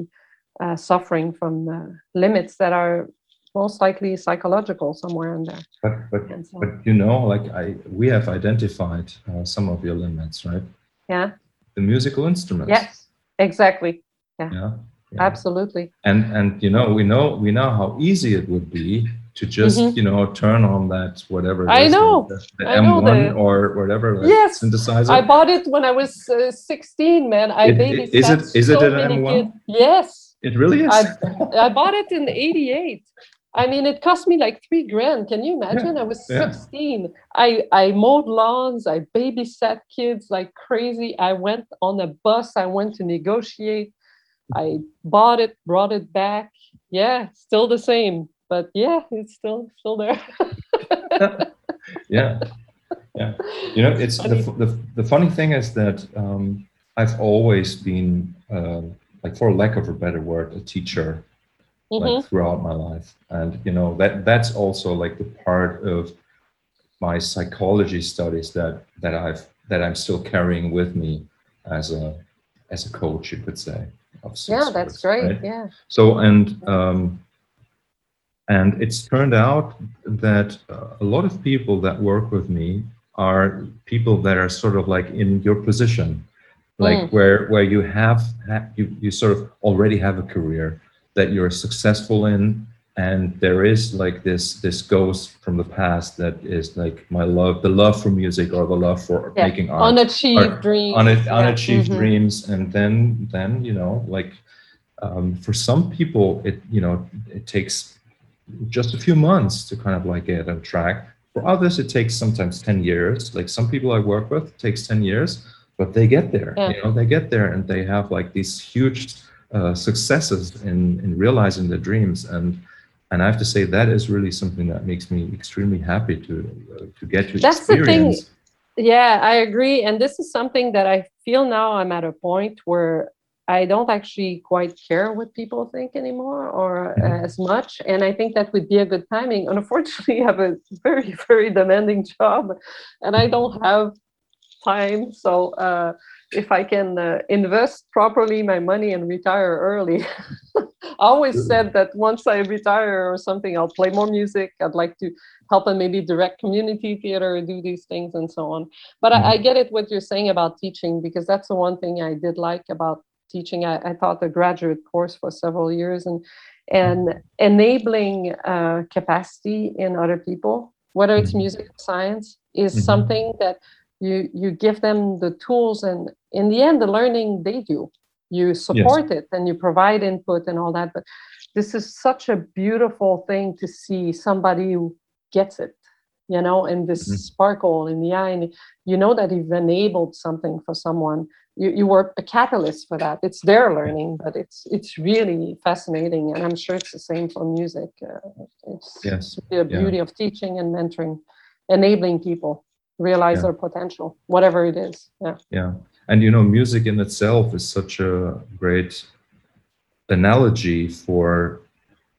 uh, suffering from uh, limits that are. Most likely psychological somewhere in there. But but, so, but you know, like I, we have identified uh, some of your limits, right? Yeah. The musical instruments. Yes, exactly. Yeah. Yeah. You know? Absolutely. And and you know, we know we know how easy it would be to just mm-hmm. you know turn on that whatever. I know. The, the I know M one the... or whatever. Yes. Synthesizer. I bought it when I was uh, sixteen. Man, I it, babysat it, is it is so it an M one? Kids. Yes. It really is. I, I bought it in eighty-eight. I mean, it cost me like three grand. Can you imagine? Yeah, I was sixteen. Yeah. I, I mowed lawns. I babysat kids like crazy. I went on a bus. I went to negotiate. I bought it, brought it back. Yeah, still the same. But yeah, it's still still there. yeah, yeah. You know, it's the, the the funny thing is that um, I've always been uh, like, for lack of a better word, a teacher. Like mm-hmm. throughout my life, and you know that that's also like the part of my psychology studies that that I've that I'm still carrying with me as a as a coach, you could say. Yeah, that's great. Right? Yeah. So and um, and it's turned out that uh, a lot of people that work with me are people that are sort of like in your position, like mm. where where you have ha- you you sort of already have a career that you're successful in, and there is like this this ghost from the past that is like my love, the love for music or the love for yeah. making art, unachieved art, dreams, un, yeah. unachieved mm-hmm. dreams, and then then you know like um, for some people it you know it takes just a few months to kind of like get on track. For others it takes sometimes ten years. Like some people I work with, it takes ten years, but they get there. Yeah. You know they get there and they have like these huge Uh, successes in, in realizing their dreams, and and I have to say that is really something that makes me extremely happy to uh, to get to That's experience. That's the thing. Yeah, I agree, and this is something that I feel now I'm at a point where I don't actually quite care what people think anymore, or mm-hmm. as much, and I think that would be a good timing. Unfortunately, I have a very very demanding job, and I don't have time, so. Uh, If I can uh, invest properly my money and retire early. I always said that once I retire or something, I'll play more music. I'd like to help and maybe direct community theater, do these things and so on. But mm-hmm. I, I get it what you're saying about teaching, because that's the one thing I did like about teaching. I, I taught a graduate course for several years, and, and enabling uh, capacity in other people, whether it's music or science, is mm-hmm. something that You you give them the tools, and in the end, the learning they do. You support yes. it, and you provide input and all that. But this is such a beautiful thing to see somebody who gets it, you know, and this mm-hmm. sparkle in the eye, and you know that you've enabled something for someone. You you were a catalyst for that. It's their learning, but it's it's really fascinating, and I'm sure it's the same for music. Uh, it's yes. the beauty yeah. of teaching and mentoring, enabling people. Realize yeah. their potential, whatever it is. Yeah. Yeah. And you know, music in itself is such a great analogy for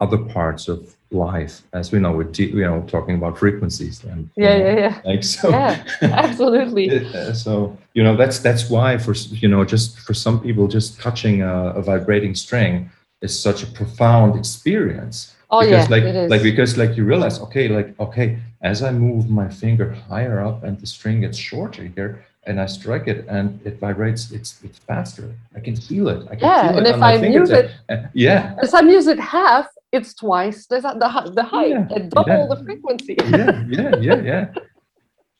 other parts of life. As we know, we're te- you know talking about frequencies. And, yeah, you know, yeah, yeah. Like so. Yeah, absolutely. So you know, that's that's why for you know, just for some people, just touching a, a vibrating string is such a profound experience. Oh because yeah, like, it is. like because like you realize, okay, like okay. As I move my finger higher up and the string gets shorter here, and I strike it and it vibrates, it's it's faster. I can feel it. I can yeah, feel and it if on I my mute it, and, yeah. If I mute it half, it's twice. There's the the height, yeah, at double yeah. the frequency. yeah, yeah, yeah, yeah.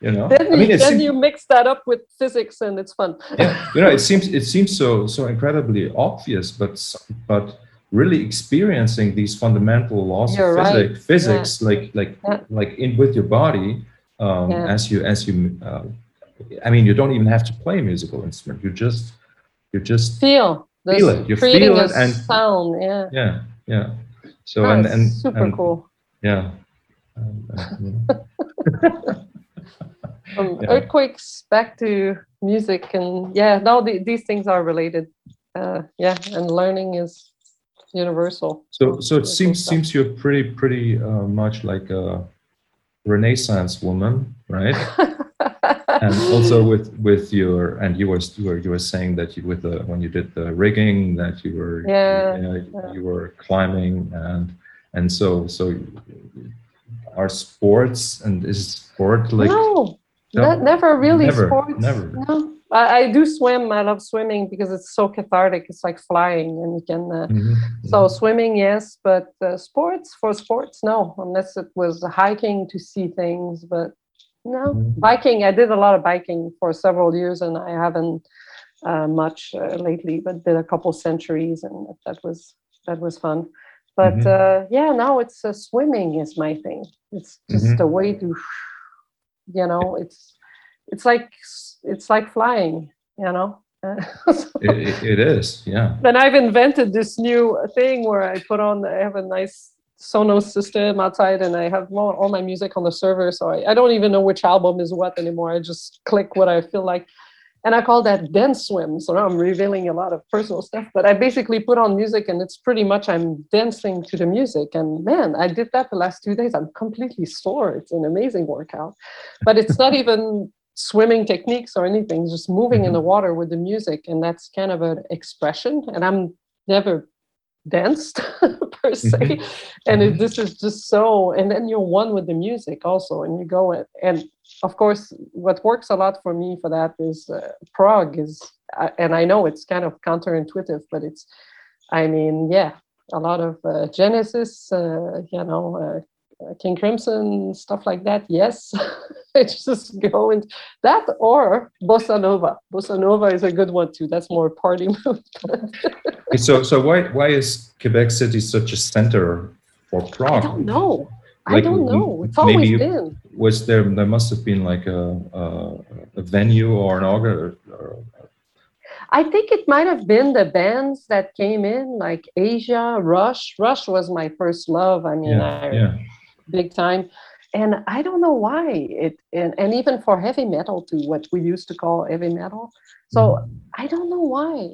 You know, then, I mean, you, then seems, you mix that up with physics, and it's fun. yeah, you know, it seems it seems so so incredibly obvious, but but. really experiencing these fundamental laws You're of physics, right. physics yeah. like like yeah. like in with your body, um, yeah. as you as you, uh, I mean, you don't even have to play a musical instrument. You just you just feel, feel it. You feel it and sound. Yeah. Yeah. Yeah. So oh, and and super and, cool. Yeah. Um, and, yeah. um, yeah. Earthquakes back to music, and yeah, no, the, these things are related. Uh, yeah, and learning is. Universal. So, so it seems stuff. seems you're pretty pretty uh, much like a Renaissance woman, right? And also with with your and you were you were, you were saying that you with the when you did the rigging that you were yeah, you, you, know, yeah. you were climbing and and so so are sports and is sport like no, no that never really never, sports never. No. I, I do swim. I love swimming because it's so cathartic. It's like flying, and you can. Uh, mm-hmm. So swimming, yes, but uh, sports for sports, no. Unless it was hiking to see things, but no. Mm-hmm. Biking. I did a lot of biking for several years, and I haven't uh, much uh, lately. But did a couple centuries, and that was that was fun. But mm-hmm. uh, yeah, now it's uh, swimming is my thing. It's just mm-hmm. a way to, you know, it's it's like it's like flying, you know. So, it, it is, yeah. Then I've invented this new thing where I put on. I have a nice Sonos system outside, and I have more, all my music on the server. So I, I don't even know which album is what anymore. I just click what I feel like. And I call that dance swim. So now I'm revealing a lot of personal stuff, but I basically put on music and it's pretty much I'm dancing to the music. And man, I did that the last two days. I'm completely sore. It's an amazing workout, but it's not even swimming techniques or anything, it's just moving mm-hmm. in the water with the music. And that's kind of an expression. And I'm never danced per se. And it, this is just so, and then you're one with the music also. And you go and, and of course, what works a lot for me for that is uh, Prague is, uh, and I know it's kind of counterintuitive, but it's, I mean, yeah, a lot of uh, Genesis, uh, you know, uh, King Crimson, stuff like that. Yes, it's just go and that or Bossa Nova. Bossa Nova is a good one too. That's more party movement. so, so why why is Quebec City such a center for Prague? I don't know. Like, I don't know. It's always you, been. Was there? There must have been like a a, a venue or an organ. Or, or, I think it might have been the bands that came in, like Asia, Rush. Rush was my first love. I mean, yeah, I, yeah. big time. And I don't know why it. And, and even for heavy metal, to what we used to call heavy metal. So mm. I don't know why.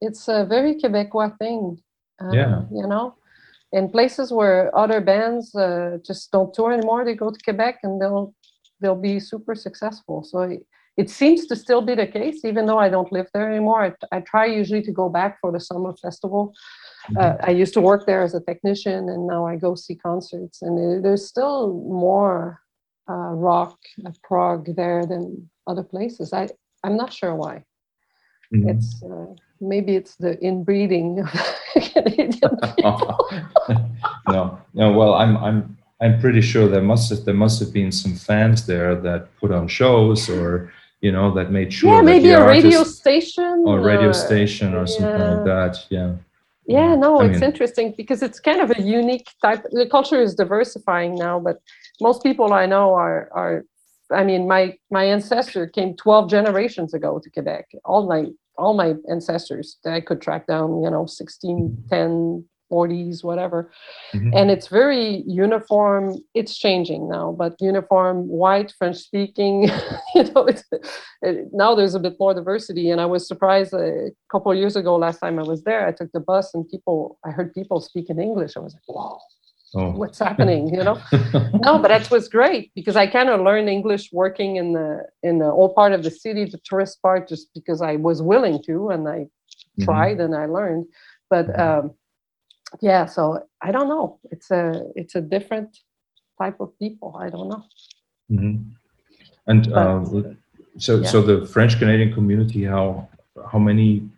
It's a very Quebecois thing. Uh, yeah. You know. In places where other bands uh, just don't tour anymore, they go to Quebec and they'll they'll be super successful. So it, it seems to still be the case, even though I don't live there anymore. I, I try usually to go back for the summer festival. Uh, I used to work there as a technician, and now I go see concerts. And it, there's still more uh, rock at Prague there than other places. I, I'm not sure why. Mm-hmm. It's uh, maybe it's the inbreeding of Canadian people. no, no. Well, I'm, I'm, I'm pretty sure there must have, there must have been some fans there that put on shows, or you know, that made sure. Yeah, maybe a radio station. Or radio station, or something like that. Yeah. Yeah. No, it's interesting because it's kind of a unique type. The culture is diversifying now, but most people I know are are. I mean, my, my ancestor came twelve generations ago to Quebec. All my all my ancestors that I could track down, you know, sixteen, ten, forties, whatever. Mm-hmm. And it's very uniform. It's changing now, but uniform, white, French speaking. You know, it's, it, now there's a bit more diversity. And I was surprised a couple of years ago, last time I was there, I took the bus and people, I heard people speak in English. I was like, wow. Oh. What's happening, you know? No, but that was great because I kind of learned English working in the in the old part of the city, the tourist part, just because I was willing to and I tried mm-hmm. and I learned. But um, yeah, so I don't know. It's a it's a different type of people. I don't know. Mm-hmm. And but, uh, so yeah. so the French Canadian community, how how many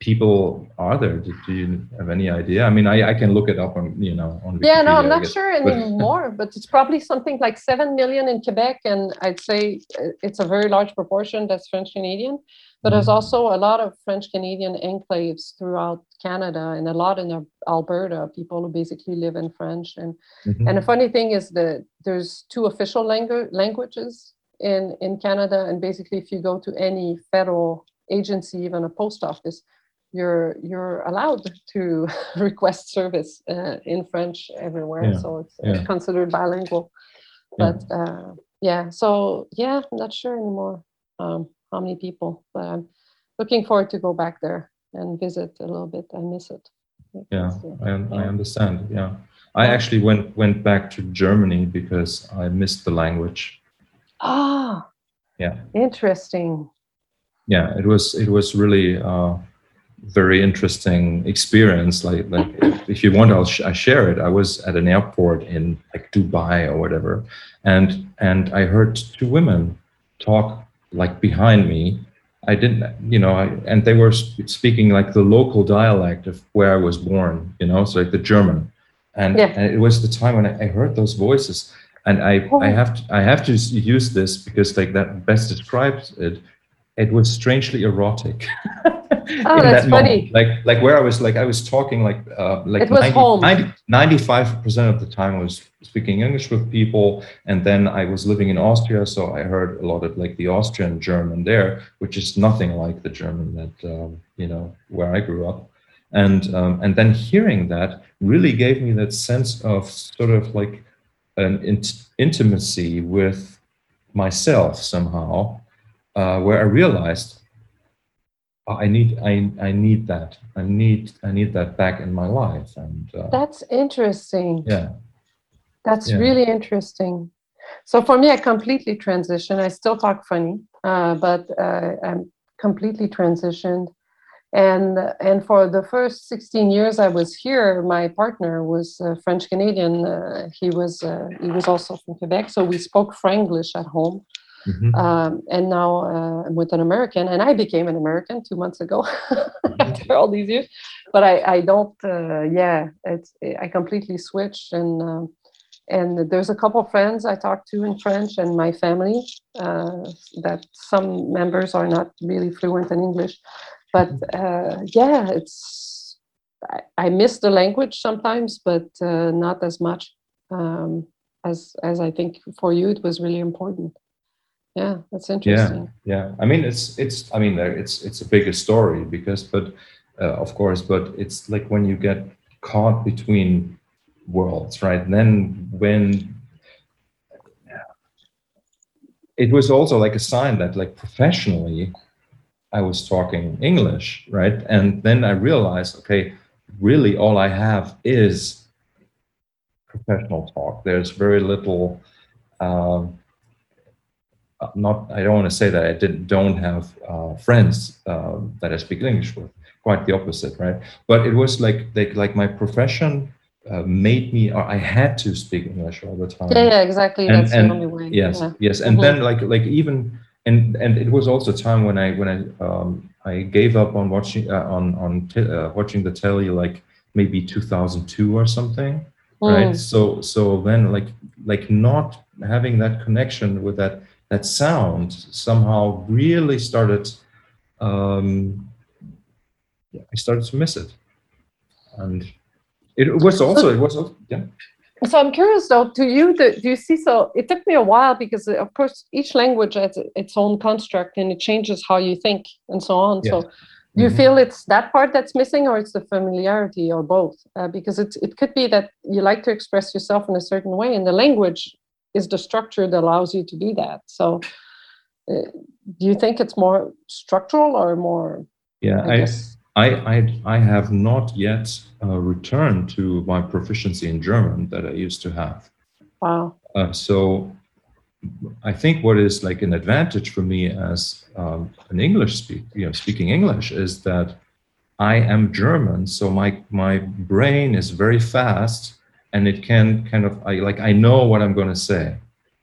people are there? Do, do you have any idea? I mean, I, I can look it up on, you know, on Wikipedia, yeah, no, I'm not sure anymore, but it's probably something like seven million in Quebec. And I'd say it's a very large proportion that's French Canadian, but mm-hmm. there's also a lot of French Canadian enclaves throughout Canada and a lot in Alberta, people who basically live in French. And mm-hmm. and the funny thing is that there's two official langu- languages in, in Canada. And basically, if you go to any federal agency, even a post office, you're you're allowed to request service uh, in French everywhere, yeah. so it's, yeah. it's considered bilingual. But yeah. Uh, yeah, so yeah, I'm not sure anymore um, how many people, but I'm looking forward to go back there and visit a little bit. I miss it. Yeah, I, I understand. Yeah, I actually went went back to Germany because I missed the language. Ah, oh, yeah, interesting. Yeah, it was it was really. Uh, very interesting experience. Like, like if you want, I'll sh- I share it. I was at an airport in like Dubai or whatever, and and I heard two women talk like behind me I didn't, you know, I, and they were speaking like the local dialect of where I was born, you know, so like the German. And, yeah. and it was the time when I, I heard those voices. And I, oh. I have to, I have to use this because like that best describes it. It was strangely erotic. oh, that's that funny. Like, like where I was, like I was talking, like, uh, like it was ninety, ninety, ninety-five percent of the time I was speaking English with people, and then I was living in Austria, so I heard a lot of like the Austrian German there, which is nothing like the German that um, you know where I grew up, and um, and then hearing that really gave me that sense of sort of like an int- intimacy with myself somehow. Uh, where I realized oh, I need I I need that I need I need that back in my life, and uh, that's interesting. Yeah, that's yeah. really interesting. So for me, I completely transitioned. I still talk funny, uh, but uh, I'm completely transitioned. And and for the first sixteen years I was here, my partner was uh, French Canadian. Uh, he was uh, he was also from Quebec, so we spoke Franglish at home. Mm-hmm. Um, and now uh, I'm with an American, and I became an American two months ago after all these years. But I, I don't, uh, yeah, it's I completely switched, and um, and there's a couple of friends I talk to in French, and my family uh, that some members are not really fluent in English. But uh, yeah, it's I, I miss the language sometimes, but uh, not as much um, as as I think for you it was really important. Yeah, that's interesting. Yeah, yeah. I mean, it's it's. I mean, it's it's a bigger story because, but uh, of course, but it's like when you get caught between worlds, right? And then when yeah. it was also like a sign that, like professionally, I was talking English, right? And then I realized, okay, really, all I have is professional talk. There's very little. Um, Not, I don't want to say that I didn't don't have uh, friends uh, that I speak English with. Quite the opposite, right? But it was like like, like my profession uh, made me. Or I had to speak English all the time. Yeah, yeah, exactly. And, That's and, the only way. Yes, yeah. yes. And mm-hmm. then like like even and and it was also a time when I when I um, I gave up on watching uh, on on t- uh, watching the telly, like maybe two thousand two or something, mm. right? So so then like like not having that connection with that. That sound somehow really started, um, yeah, I started to miss it. And it was also, it was, also, yeah. So I'm curious though, to you, do you see, so it took me a while because of course each language has its own construct and it changes how you think and so on. Yeah. So do you mm-hmm. feel it's that part that's missing or it's the familiarity or both? Uh, because it's, it could be that you like to express yourself in a certain way and the language is the structure that allows you to do that. So uh, do you think it's more structural or more? Yeah, I I, I, I I have not yet uh, returned to my proficiency in German that I used to have. Wow. Uh, so I think what is like an advantage for me as um, an English speak, you know, speaking English is that I am German. So my, my brain is very fast. And it can kind of I like I know what I'm going to say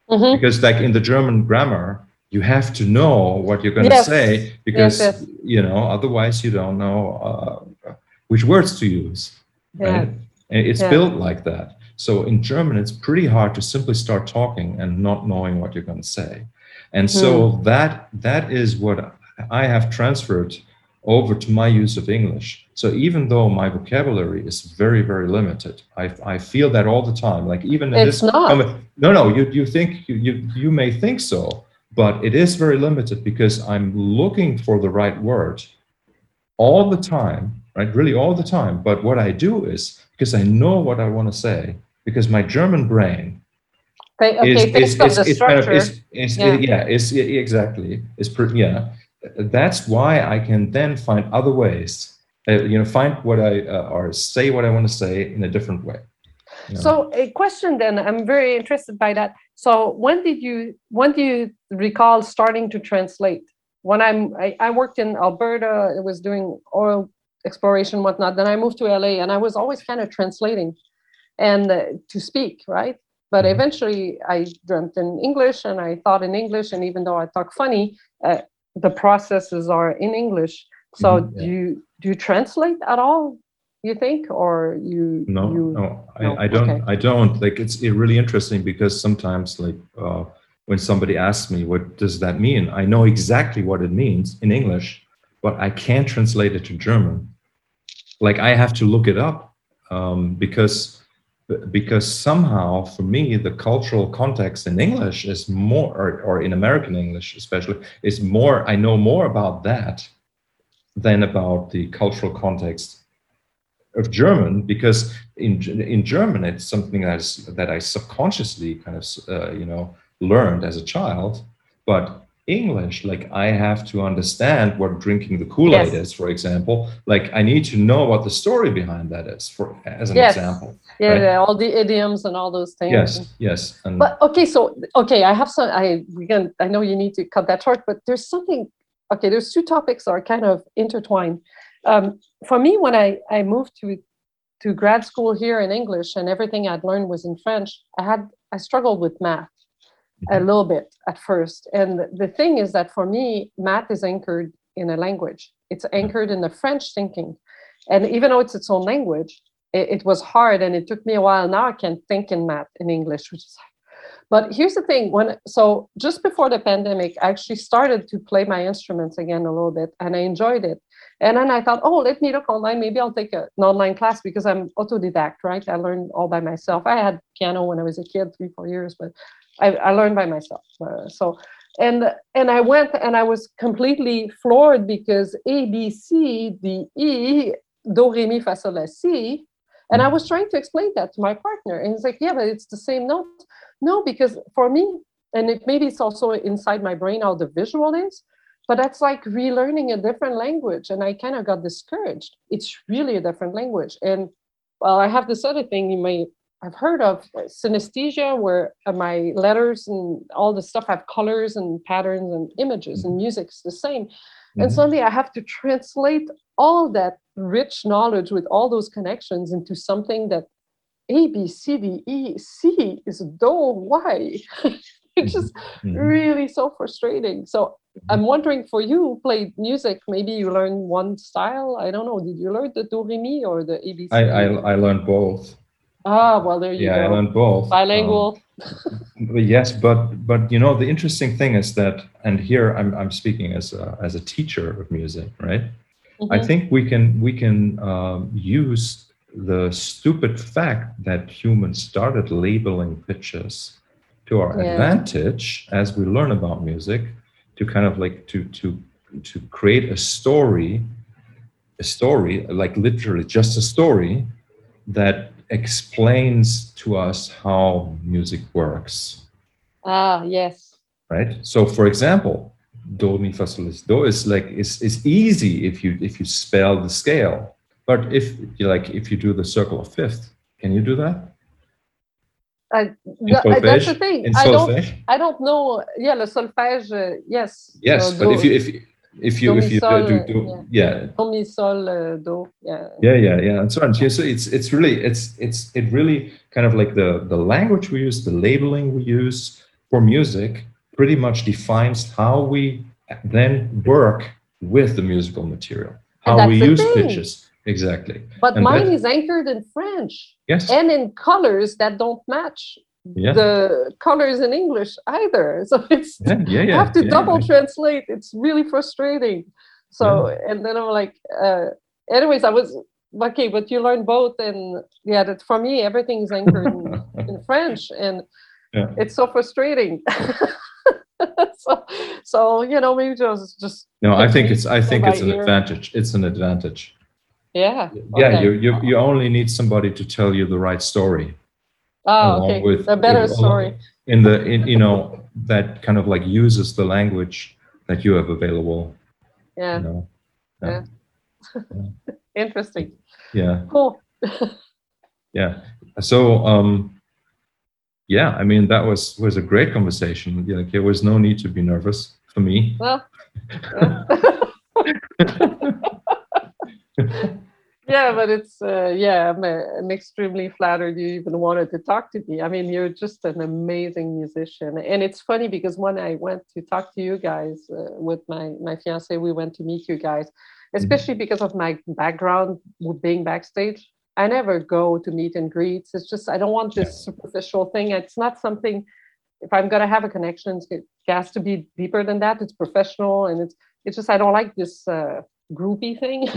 mm-hmm. because like in the German grammar you have to know what you're going to yes. say because yes, yes. you know otherwise you don't know uh, which words to use. Yeah. Right? And it's yeah. built like that. So in German it's pretty hard to simply start talking and not knowing what you're going to say. And so mm. that that is what I have transferred over to my use of English. So even though my vocabulary is very, very limited, I I feel that all the time. Like even in it's this not. Comment, no, no, you you think you, you you may think so, but it is very limited because I'm looking for the right word all the time, right? Really all the time. But what I do is because I know what I want to say, because my German brain okay, okay, is, is, is, is, is kind of is, is yeah. It, yeah, is exactly is yeah. That's why I can then find other ways, uh, you know, find what I uh, or say what I want to say in a different way. You know? So a question then, I'm very interested by that. So when did you, when do you recall starting to translate? When I'm, I, I worked in Alberta, I was doing oil exploration, whatnot. Then I moved to L A and I was always kind of translating and uh, to speak, right? But mm-hmm. eventually I dreamt in English and I thought in English. And even though I talk funny, uh, the processes are in English. So mm-hmm, yeah. do you do you translate at all, you think, or you? No, you, no, I, no? I don't. Okay. I don't. Like, it's really interesting because sometimes, like, uh, when somebody asks me, what does that mean? I know exactly what it means in English, but I can't translate it to German. Like, I have to look it up um, because because somehow for me the cultural context in English is more, or, or in American English especially, is more. I know more about that than about the cultural context of German, because in in German it's something that is, that I subconsciously kind of uh, you know learned as a child, but. English, like I have to understand what drinking the Kool-Aid yes. is, for example. Like I need to know what the story behind that is, for as an yes. example. Yeah, right? Yeah, all the idioms and all those things. Yes, yes. And but okay, so okay, I have some. I we can. I know you need to cut that short, but there's something. Okay, there's two topics that are kind of intertwined. Um, for me, when I I moved to to grad school here in English, and everything I'd learned was in French, I had I struggled with math. A little bit at first. And the thing is that for me, math is anchored in a language. It's anchored in the French thinking. And even though it's its own language, it, it was hard and it took me a while. Now I can think in math in English, which is hard. But here's the thing. When so just before the pandemic, I actually started to play my instruments again a little bit and I enjoyed it. And then I thought, oh, let me look online. Maybe I'll take a, an online class because I'm autodidact, right? I learned all by myself. I had piano when I was a kid, three, four years, but I, I learned by myself. Uh, so, and and I went and I was completely floored because A, B, C, D, E, do, re, mi, fa, sol, la, si. And I was trying to explain that to my partner. And he's like, yeah, but it's the same note. No, because for me, and it maybe it's also inside my brain how the visual is, but that's like relearning a different language. And I kind of got discouraged. It's really a different language. And well, I have this other thing you may I've heard of, synesthesia, where my letters and all the stuff have colors and patterns and images, and music's the same. Mm-hmm. And suddenly I have to translate all that rich knowledge with all those connections into something that A, B, C, D, E, C is do, Y. It's just mm-hmm. really so frustrating. So I'm wondering for you who played music, maybe you learned one style. I don't know. Did you learn the do, re, mi or the A, B, C? I, I, I learned both. Ah, well, there you yeah, go. Yeah, I learned both. Bilingual. Um, yes, but but you know the interesting thing is that, and here I'm I'm speaking as a, as a teacher of music, right? Mm-hmm. I think we can we can um, use the stupid fact that humans started labeling pitches to our yeah. advantage as we learn about music, to kind of like to to to create a story, a story like literally just a story that explains to us how music works. Ah, yes. Right. So, for example, do mi fa sol la si do is like is is easy if you if you spell the scale. But if you like if you do the circle of fifth, can you do that? I, I, that's the thing. I don't. I don't know. Yeah, le solfège. Uh, yes. Yes, so but do, if you if you, If you, if you sol, do, do, yeah, yeah, sol, uh, do. yeah, yeah, yeah, yeah, and so on. So it's, it's really, it's, it's, it really kind of like the, the language we use, the labeling we use for music pretty much defines how we then work with the musical material, how we use thing. pitches. Exactly. But and mine that, is anchored in French yes. and in colors that don't match. Yeah. The colors in English either, so it's yeah, yeah, yeah, I have to yeah, double yeah. translate. It's really frustrating. So yeah. and then I'm like, uh, anyways, I was okay, but you learn both, and yeah, that for me everything is anchored in, in French, and yeah. it's so frustrating. so, so you know, maybe just just. No, I think it's I think it's an ear. advantage. It's an advantage. Yeah. Yeah, okay. you you you only need somebody to tell you the right story. Oh, okay. With, a better story. In the, in, you know, that kind of like uses the language that you have available. Yeah. You know? Yeah. yeah. yeah. Interesting. Yeah. Cool. yeah. So, um, yeah, I mean, that was, was a great conversation. Like, there was no need to be nervous for me. Well, yeah. Yeah, but it's, uh, yeah, I'm, uh, I'm extremely flattered you even wanted to talk to me. I mean, you're just an amazing musician. And it's funny because when I went to talk to you guys uh, with my, my fiancé, we went to meet you guys, especially mm-hmm. because of my background with being backstage. I never go to meet and greets. It's just, I don't want this yeah. superficial thing. It's not something, if I'm going to have a connection, it has to be deeper than that. It's professional. And it's, it's just, I don't like this uh, groupie thing.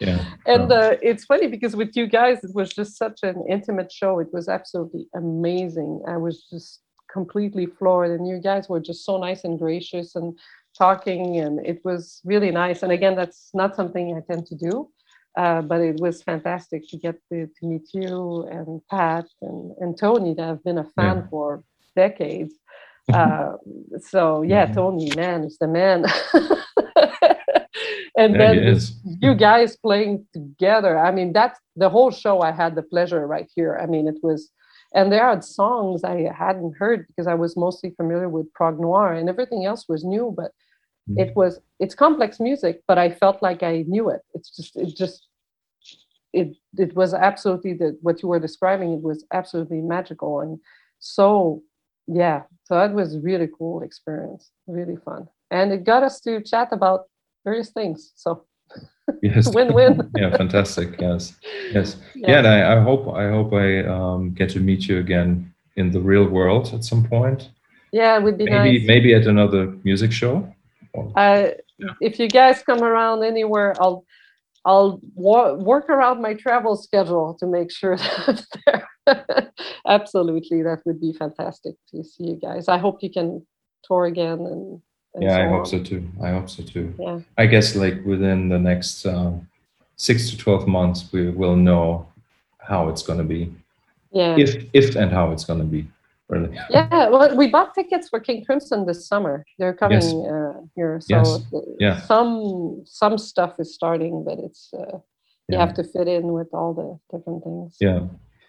Yeah, and no. uh, it's funny because with you guys, it was just such an intimate show. It was absolutely amazing. I was just completely floored. And you guys were just so nice and gracious and talking. And it was really nice. And again, that's not something I tend to do. Uh, but it was fantastic to get to, to meet you and Pat and, and Tony, that I've been a fan yeah. for decades. Uh, so, yeah, yeah, Tony, man, is the man. And yeah, then you guys playing together. I mean, that's the whole show. I had the pleasure right here. I mean, it was, and there are songs I hadn't heard because I was mostly familiar with Prague Noir and everything else was new, but mm. it was, it's complex music, but I felt like I knew it. It's just, it just, it, it was absolutely the, what you were describing. It was absolutely magical. And so, yeah, so that was a really cool experience, really fun. And it got us to chat about various things, so yes. Win-win. Yeah, fantastic. Yes, yes, yeah. yeah and I, I hope I hope I um, get to meet you again in the real world at some point. Yeah, it would be maybe, nice. Maybe at another music show. Or, uh, yeah. If you guys come around anywhere, I'll I'll wa- work around my travel schedule to make sure that I'm there. Absolutely, that would be fantastic to see you guys. I hope you can tour again and. Yeah, so I hope on. so too. I hope so too. Yeah. I guess like within the next uh, six to twelve months, we will know how it's going to be. Yeah. If if and how it's going to be, really. Yeah. Well, we bought tickets for King Crimson this summer. They're coming yes. uh, here, so yes. yeah. some some stuff is starting, but it's uh, you yeah. have to fit in with all the different things. Yeah.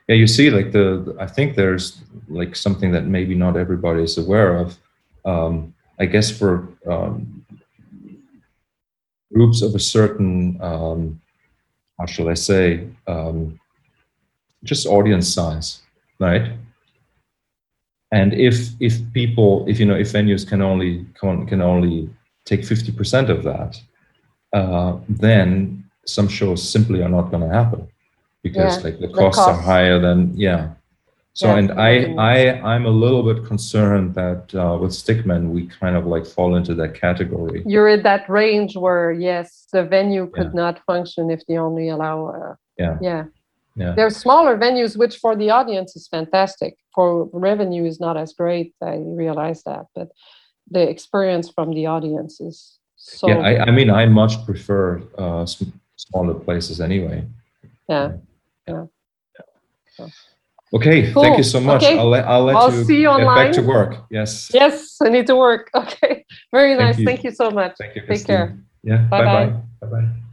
Yeah. You see, like the I think there's like something that maybe not everybody is aware of. Um, I guess for um, groups of a certain, um, how shall I say, um, just audience size, right? And if if people, if you know, if venues can only can, can only take fifty percent of that, uh, then some shows simply are not going to happen because yeah, like the, the costs, costs are higher than yeah. So, yeah, and I, I, I'm a little bit concerned that uh, with Stickman, we kind of like fall into that category. You're in that range where, yes, the venue could yeah. not function if they only allow. Uh, yeah. yeah. Yeah. There are smaller venues, which for the audience is fantastic. For revenue is not as great. I realize that. But the experience from the audience is so. Yeah, I, I mean, I much prefer uh, smaller places anyway. Yeah. Yeah. yeah. yeah. So. Okay, cool. Thank you so much. Okay. I'll let, I'll let I'll you, see you get online. Back to work. Yes. Yes, I need to work. Okay, very nice. Thank you, Thank you so much. Thank you, Christine. Take care. Yeah, bye-bye. Bye-bye. Bye-bye.